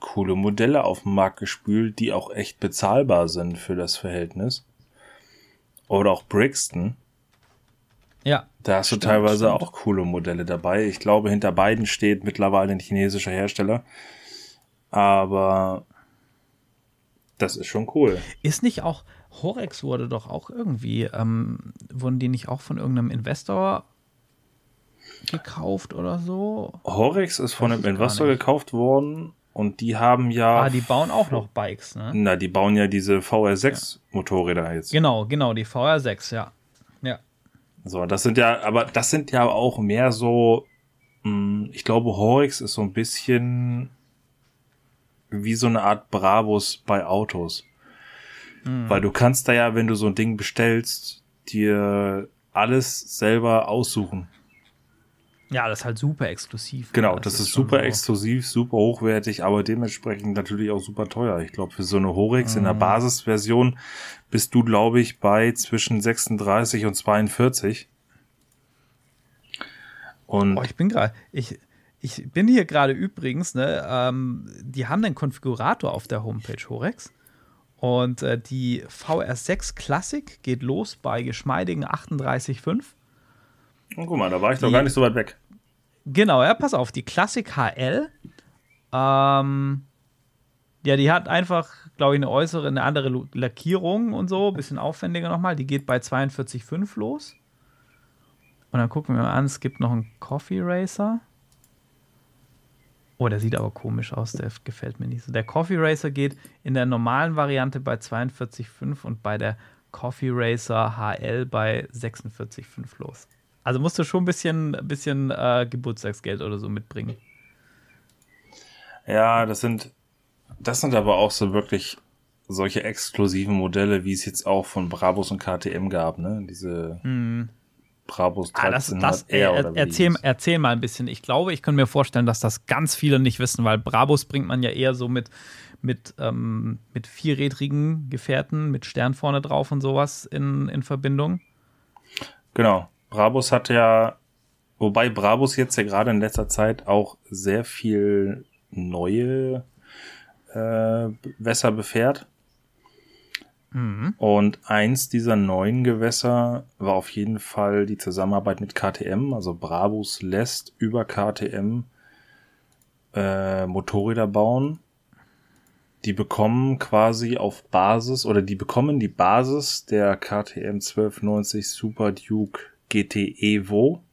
coole Modelle auf den Markt gespült, die auch echt bezahlbar sind für das Verhältnis. Oder auch Brixton. Ja. Da hast stimmt, du teilweise stimmt. auch coole Modelle dabei. Ich glaube, hinter beiden steht mittlerweile ein chinesischer Hersteller. Aber das ist schon cool. Ist nicht auch, Horex wurde doch auch irgendwie, ähm, wurden die nicht auch von irgendeinem Investor gekauft oder so? Horex ist von einem Investor gekauft worden und die haben ja... Ah, die bauen auch noch Bikes, ne? Na, die bauen ja diese V R sechs ja. Motorräder jetzt. Genau, genau, die V R sechs, ja. ja. So, das sind ja, aber das sind ja auch mehr so, mh, ich glaube, Horex ist so ein bisschen wie so eine Art Brabus bei Autos. Mhm. Weil du kannst da ja, wenn du so ein Ding bestellst, dir alles selber aussuchen. Ja, das ist halt super exklusiv. Genau, das, das ist, ist super exklusiv, super hochwertig, aber dementsprechend natürlich auch super teuer. Ich glaube, für so eine Horex mhm. in der Basisversion bist du, glaube ich, bei zwischen sechsunddreißig und zweiundvierzig. Und oh, ich bin gerade... ich Ich bin hier gerade übrigens, ne, ähm, die haben einen Konfigurator auf der Homepage Horex und äh, die V R sechs Classic geht los bei geschmeidigen achtunddreißig Komma fünf. Oh, guck mal, da war ich die, doch gar nicht so weit weg. Genau, ja, pass auf, die Classic H L, ähm, ja, die hat einfach, glaube ich, eine äußere, eine andere Lackierung und so, ein bisschen aufwendiger nochmal, die geht bei zweiundvierzig Komma fünf los. Und dann gucken wir mal an, es gibt noch einen Coffee Racer. Oh, der sieht aber komisch aus, der gefällt mir nicht so. Der Coffee Racer geht in der normalen Variante bei zweiundvierzig Komma fünf und bei der Coffee Racer H L bei sechsundvierzig Komma fünf los. Also musst du schon ein bisschen, bisschen äh, Geburtstagsgeld oder so mitbringen. Ja, das sind, das sind aber auch so wirklich solche exklusiven Modelle, wie es jetzt auch von Brabus und K T M gab, ne? Diese... Mm. Brabus dreizehn hundert R ah, oder wie erzähl, erzähl mal ein bisschen. Ich glaube, ich kann mir vorstellen, dass das ganz viele nicht wissen, weil Brabus bringt man ja eher so mit, mit, ähm, mit vierrädrigen Gefährten, mit Stern vorne drauf und sowas in, in Verbindung. Genau. Brabus hat ja, wobei Brabus jetzt ja gerade in letzter Zeit auch sehr viel neue äh, Wässer befährt. Und eins dieser neuen Gewässer war auf jeden Fall die Zusammenarbeit mit K T M. Also Brabus lässt über K T M äh, Motorräder bauen. Die bekommen quasi auf Basis, oder die bekommen die Basis der K T M zwölfhundertneunzig Super Duke G T Evo.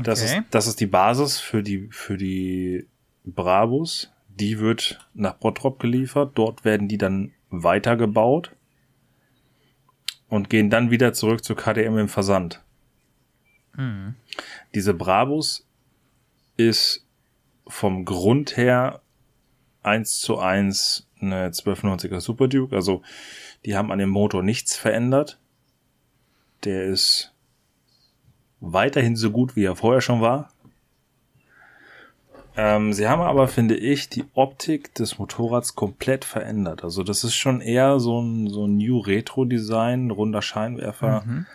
Das, okay. ist, das ist die Basis für die, für die Brabus. Die wird nach Bottrop geliefert. Dort werden die dann weitergebaut und gehen dann wieder zurück zu K T M im Versand. Mhm. Diese Brabus ist vom Grund her eins zu eins eine zwölfhundertneunziger Super Duke, also die haben an dem Motor nichts verändert. Der ist weiterhin so gut, wie er vorher schon war. Sie haben aber, finde ich, die Optik des Motorrads komplett verändert. Also das ist schon eher so ein, so ein New Retro Design, runder Scheinwerfer, mhm.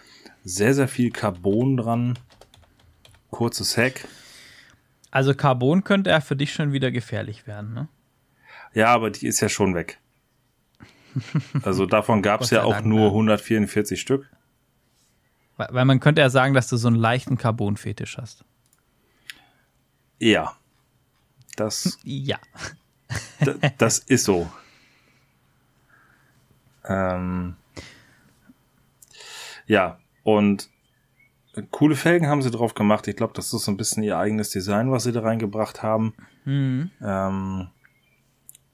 sehr, sehr viel Carbon dran, kurzes Heck. Also Carbon könnte er für dich schon wieder gefährlich werden, ne? Ja, aber die ist ja schon weg. Also davon gab es ja auch nur hundertvierundvierzig Stück. Weil, weil man könnte ja sagen, dass du so einen leichten Carbon-Fetisch hast. Ja. Das, ja. d- das ist so. Ähm, ja, und coole Felgen haben sie drauf gemacht. Ich glaube, das ist so ein bisschen ihr eigenes Design, was sie da reingebracht haben. Mhm. Ähm,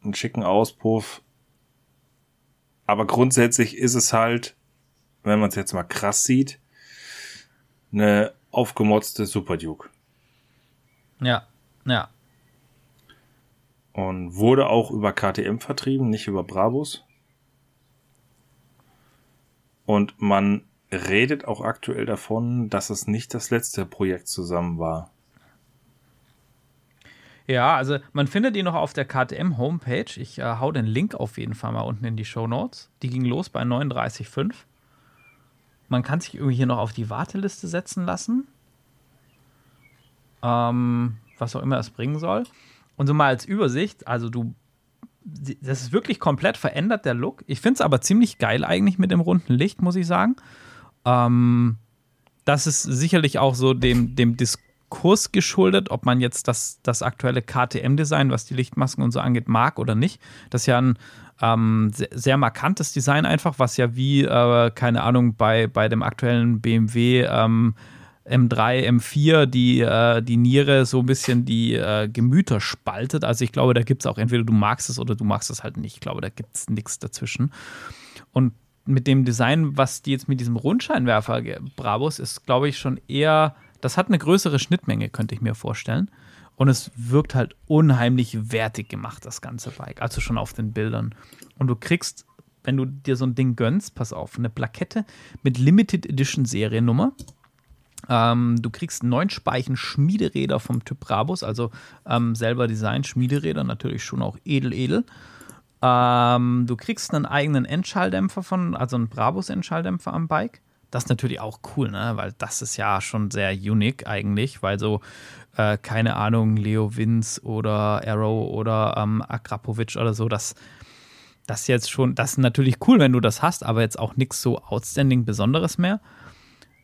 einen schicken Auspuff. Aber grundsätzlich ist es halt wenn man es jetzt mal krass sieht, eine aufgemotzte Super Duke. Ja, ja. Und wurde auch über K T M vertrieben, nicht über Brabus. Und man redet auch aktuell davon, dass es nicht das letzte Projekt zusammen war. Ja, also man findet ihn noch auf der K T M-Homepage. Ich äh, hau den Link auf jeden Fall mal unten in die Shownotes. Die ging los bei neununddreißig Komma fünf. Man kann sich irgendwie hier noch auf die Warteliste setzen lassen. Ähm, was auch immer es bringen soll. Und so mal als Übersicht, also du, das ist wirklich komplett verändert, der Look. Ich finde es aber ziemlich geil eigentlich mit dem runden Licht, muss ich sagen. Ähm, das ist sicherlich auch so dem, dem Diskurs geschuldet, ob man jetzt das, das aktuelle K T M-Design, was die Lichtmasken und so angeht, mag oder nicht. Das ist ja ein ähm, sehr, sehr markantes Design einfach, was ja wie, äh, keine Ahnung, bei, bei dem aktuellen B M W ähm, M drei, M vier, die, äh, die Niere so ein bisschen die äh, Gemüter spaltet. Also ich glaube, da gibt es auch entweder du magst es oder du magst es halt nicht. Ich glaube, da gibt es nichts dazwischen. Und mit dem Design, was die jetzt mit diesem Rundscheinwerfer Brabus ist, glaube ich, schon eher, das hat eine größere Schnittmenge, könnte ich mir vorstellen. Und es wirkt halt unheimlich wertig gemacht, das ganze Bike. Also schon auf den Bildern. Und du kriegst, wenn du dir so ein Ding gönnst, pass auf, eine Plakette mit Limited Edition Seriennummer. Ähm, du kriegst neun Speichen Schmiederäder vom Typ Brabus, also ähm, selber Design, Schmiederäder, natürlich schon auch edel, edel. Ähm, du kriegst einen eigenen Endschalldämpfer von, also einen Brabus-Endschalldämpfer am Bike. Das ist natürlich auch cool, ne? Weil das ist ja schon sehr unique eigentlich, weil so, äh, keine Ahnung, Leo Vince oder Arrow oder ähm, Akrapovic oder so, das, das jetzt schon, das ist natürlich cool, wenn du das hast, aber jetzt auch nichts so outstanding Besonderes mehr.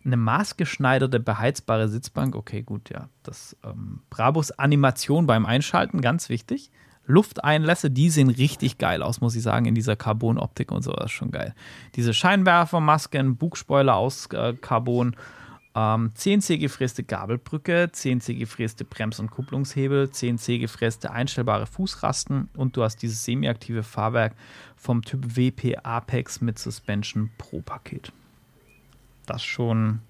Eine maßgeschneiderte, beheizbare Sitzbank, okay, gut, ja. Das ähm, Brabus-Animation beim Einschalten, ganz wichtig. Lufteinlässe, die sehen richtig geil aus, muss ich sagen, in dieser Carbon-Optik und so, das ist schon geil. Diese Scheinwerfer, Masken, Bugspoiler aus äh, Carbon, ähm, zehn Zentimeter gefräste Gabelbrücke, zehn Zentimeter gefräste Brems- und Kupplungshebel, zehn Zentimeter gefräste einstellbare Fußrasten und du hast dieses semi-aktive Fahrwerk vom Typ W P Apex mit Suspension Pro Paket. Das schon.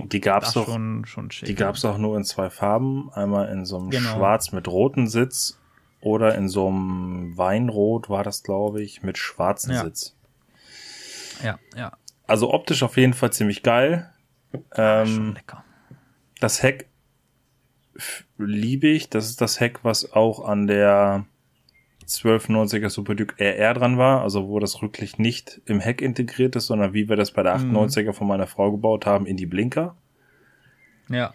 Die gab es doch. Schon, schon schick, die gab's auch nur in zwei Farben. Einmal in so einem genau. Schwarz mit rotem Sitz oder in so einem Weinrot war das, glaube ich, mit schwarzem ja. Sitz. Ja, ja. Also optisch auf jeden Fall ziemlich geil. Ja, ähm, schon lecker. Das Heck f- liebe ich. Das ist das Heck, was auch an der zwölfhundertneunziger Super Duke R R dran war, also wo das Rücklicht nicht im Heck integriert ist, sondern wie wir das bei der achtundneunziger von meiner Frau gebaut haben, in die Blinker. Ja.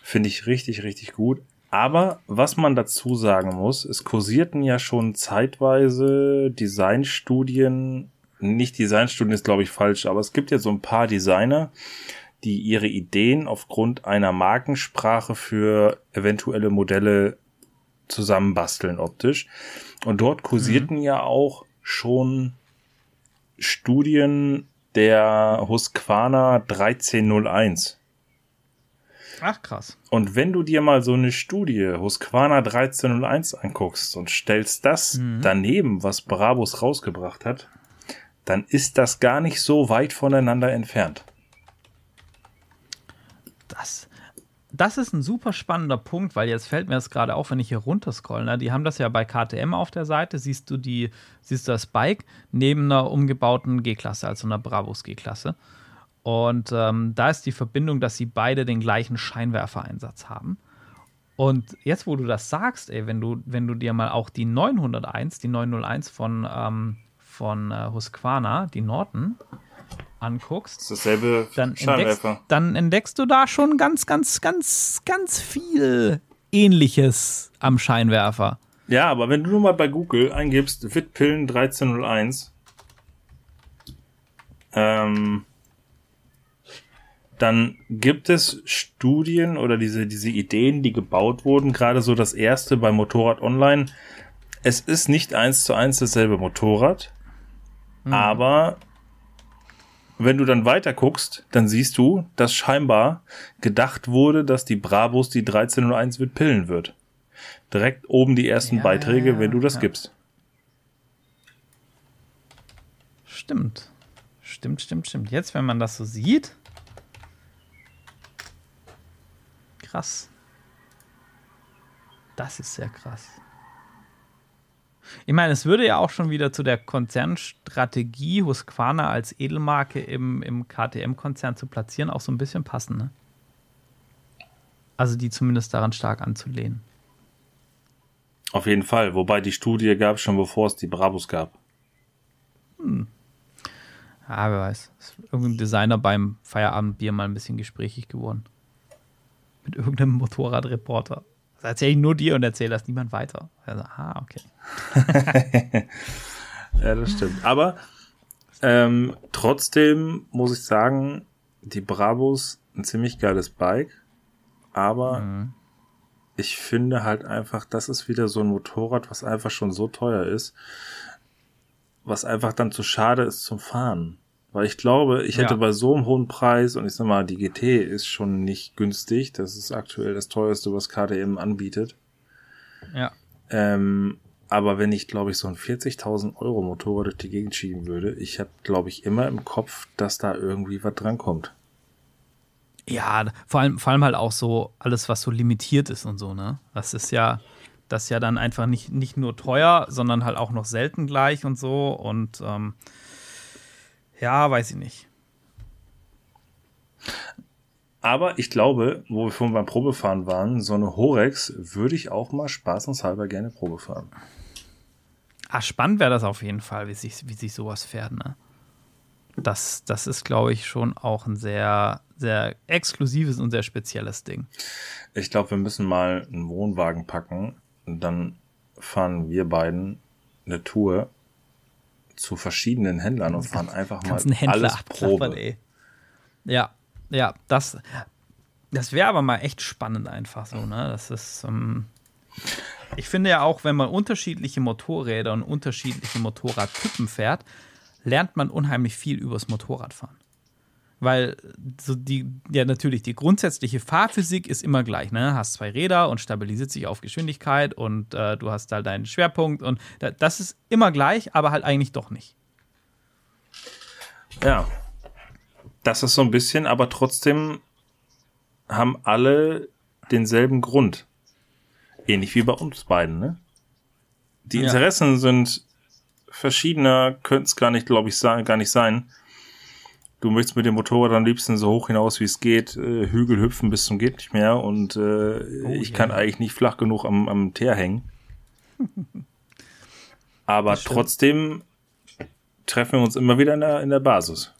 Finde ich richtig, richtig gut. Aber was man dazu sagen muss, es kursierten ja schon zeitweise Designstudien, nicht Designstudien ist, glaube ich, falsch, aber es gibt ja so ein paar Designer, die ihre Ideen aufgrund einer Markensprache für eventuelle Modelle zusammenbasteln optisch. Und dort kursierten mhm. ja auch schon Studien der Husqvarna dreizehn null eins. Ach, krass. Und wenn du dir mal so eine Studie Husqvarna dreizehn null eins anguckst und stellst das mhm. daneben, was Brabus rausgebracht hat, dann ist das gar nicht so weit voneinander entfernt. Das Das ist ein super spannender Punkt, weil jetzt fällt mir das gerade auf, wenn ich hier runterscroll. Ne? Die haben das ja bei K T M auf der Seite, siehst du die, siehst du das Bike neben einer umgebauten G-Klasse, also einer Brabus G-Klasse. Und ähm, da ist die Verbindung, dass sie beide den gleichen Scheinwerfereinsatz haben. Und jetzt, wo du das sagst, ey, wenn du, wenn du dir mal auch die neunhunderteins, die neunhunderteins von, ähm, von äh, Husqvarna, die Norton, anguckst, das ist dasselbe dann Scheinwerfer. Entdeckst, dann entdeckst du da schon ganz, ganz, ganz, ganz viel Ähnliches am Scheinwerfer. Ja, aber wenn du nur mal bei Google eingibst, Wittpillen dreizehn null eins, ähm, dann gibt es Studien oder diese, diese Ideen, die gebaut wurden, gerade so das erste bei Motorrad Online. Es ist nicht eins zu eins dasselbe Motorrad, hm. aber wenn du dann weiter guckst, dann siehst du, dass scheinbar gedacht wurde, dass die Brabus die dreizehn null eins wird pillen wird. Direkt oben die ersten ja, Beiträge, ja, ja, wenn du das ja. gibst. Stimmt. Stimmt, stimmt, stimmt. Jetzt, wenn man das so sieht. Krass. Das ist sehr krass. Ich meine, es würde ja auch schon wieder zu der Konzernstrategie, Husqvarna als Edelmarke im, im K T M-Konzern zu platzieren, auch so ein bisschen passen, ne? Also die zumindest daran stark anzulehnen. Auf jeden Fall, wobei die Studie gab es schon, bevor es die Brabus gab. Hm. Ja, wer weiß. Ist irgendein Designer beim Feierabendbier mal ein bisschen gesprächig geworden. Mit irgendeinem Motorradreporter. Das erzähle ich nur dir und erzähle das niemand weiter. Also, ah, okay. Ja, das stimmt. Aber ähm, trotzdem muss ich sagen, die Brabus, ein ziemlich geiles Bike. Aber mhm. ich finde halt einfach, das ist wieder so ein Motorrad, was einfach schon so teuer ist, was einfach dann zu schade ist zum Fahren. Weil ich glaube, ich hätte ja. bei so einem hohen Preis, und ich sag mal, die G T ist schon nicht günstig, das ist aktuell das teuerste, was K T M anbietet. Ja. Ähm, aber wenn ich, glaube ich, so ein vierzigtausend Euro Motorrad durch die Gegend schieben würde, ich habe, glaube ich, immer im Kopf, dass da irgendwie was drankommt. Ja, vor allem, vor allem halt auch so alles, was so limitiert ist und so, ne? Das ist ja, das ist ja dann einfach nicht, nicht nur teuer, sondern halt auch noch selten gleich und so. Und ähm, ja, weiß ich nicht. Aber ich glaube, wo wir vorhin beim Probefahren waren, so eine Horex würde ich auch mal spaßenshalber gerne Probefahren. Ach, spannend wäre das auf jeden Fall, wie sich, wie sich sowas fährt, ne? Das, das ist, glaube ich, schon auch ein sehr, sehr exklusives und sehr spezielles Ding. Ich glaube, wir müssen mal einen Wohnwagen packen. Und dann fahren wir beiden eine Tour zu verschiedenen Händlern und fahren einfach mal alles Probe. Ja, ja, das, das wäre aber mal echt spannend einfach so, ne? Das ist, ähm, ich finde ja auch, wenn man unterschiedliche Motorräder und unterschiedliche Motorradtypen fährt, lernt man unheimlich viel übers Motorradfahren. Weil so die, ja natürlich, die grundsätzliche Fahrphysik ist immer gleich, ne? Hast zwei Räder und stabilisiert sich auf Geschwindigkeit und äh, du hast halt deinen Schwerpunkt und da, das ist immer gleich, aber halt eigentlich doch nicht. Ja, das ist so ein bisschen, aber trotzdem haben alle denselben Grund. Ähnlich wie bei uns beiden, ne? Die Interessen ja. sind verschiedener, könnten es gar nicht, glaube ich, gar nicht sein. Du möchtest mit dem Motorrad am liebsten so hoch hinaus, wie es geht, äh, Hügel hüpfen bis zum geht nicht mehr und äh, oh, ich ja. kann eigentlich nicht flach genug am, am Teer hängen. Aber trotzdem treffen wir uns immer wieder in der, in der Basis.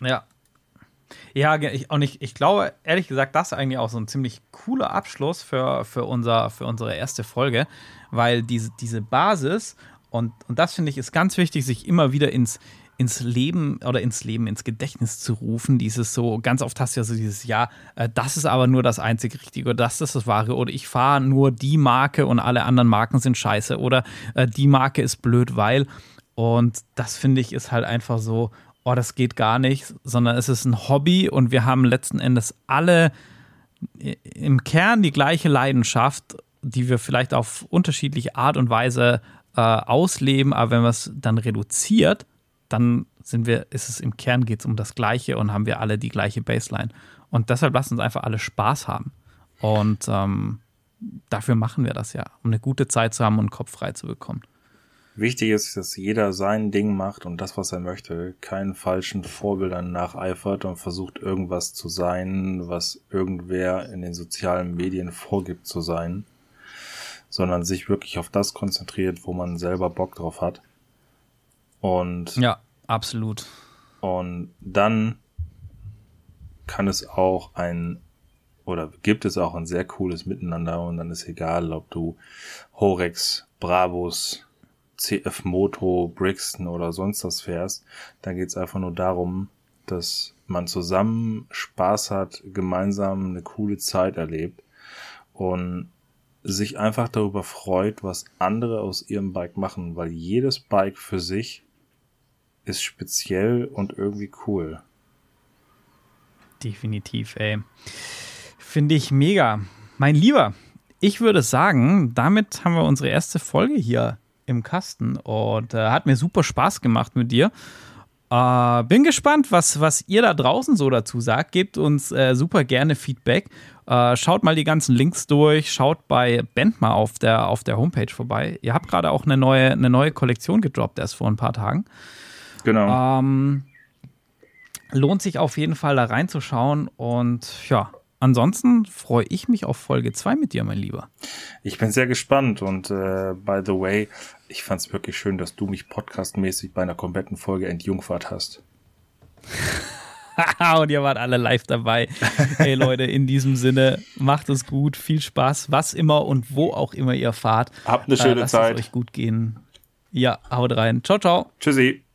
Ja. Ja, ich, und ich, ich glaube, ehrlich gesagt, das ist eigentlich auch so ein ziemlich cooler Abschluss für, für, unser, für unsere erste Folge, weil diese, diese Basis, und, und das finde ich ist ganz wichtig, sich immer wieder ins ins Leben oder ins Leben, ins Gedächtnis zu rufen, dieses so, ganz oft hast du ja so dieses, ja, äh, das ist aber nur das einzig Richtige, das ist das Wahre oder ich fahre nur die Marke und alle anderen Marken sind scheiße oder äh, die Marke ist blöd, weil und das finde ich ist halt einfach so, oh, das geht gar nicht, sondern es ist ein Hobby und wir haben letzten Endes alle im Kern die gleiche Leidenschaft, die wir vielleicht auf unterschiedliche Art und Weise äh, ausleben, aber wenn man es dann reduziert, dann sind wir, ist es im Kern geht es um das Gleiche und haben wir alle die gleiche Baseline. Und deshalb lasst uns einfach alle Spaß haben. Und ähm, dafür machen wir das ja, um eine gute Zeit zu haben und einen Kopf frei zu bekommen. Wichtig ist, dass jeder sein Ding macht und das, was er möchte, keinen falschen Vorbildern nacheifert und versucht, irgendwas zu sein, was irgendwer in den sozialen Medien vorgibt zu sein, sondern sich wirklich auf das konzentriert, wo man selber Bock drauf hat. Und ja, absolut. Und dann kann es auch ein, oder gibt es auch ein sehr cooles Miteinander und dann ist egal, ob du Horex, Brabus, C F Moto, Brixton oder sonst was fährst, dann geht es einfach nur darum, dass man zusammen Spaß hat, gemeinsam eine coole Zeit erlebt und sich einfach darüber freut, was andere aus ihrem Bike machen, weil jedes Bike für sich ist speziell und irgendwie cool. Definitiv, ey. Finde ich mega. Mein Lieber, ich würde sagen, damit haben wir unsere erste Folge hier im Kasten und äh, hat mir super Spaß gemacht mit dir. Äh, bin gespannt, was, was ihr da draußen so dazu sagt. Gebt uns äh, super gerne Feedback. Äh, schaut mal die ganzen Links durch. Schaut bei Bent mal auf der, auf der Homepage vorbei. Ihr habt gerade auch eine neue, eine neue Kollektion gedroppt, erst vor ein paar Tagen. Genau. Ähm, lohnt sich auf jeden Fall, da reinzuschauen. Und ja, ansonsten freue ich mich auf Folge zwei mit dir, mein Lieber. Ich bin sehr gespannt und äh, by the way, ich fand es wirklich schön, dass du mich podcastmäßig bei einer kompletten Folge entjungfert hast. Und ihr wart alle live dabei. Hey Leute, in diesem Sinne, macht es gut, viel Spaß, was immer und wo auch immer ihr fahrt. Habt eine schöne äh, lasst Zeit. Es euch gut gehen. Ja, haut rein. Ciao, ciao. Tschüssi.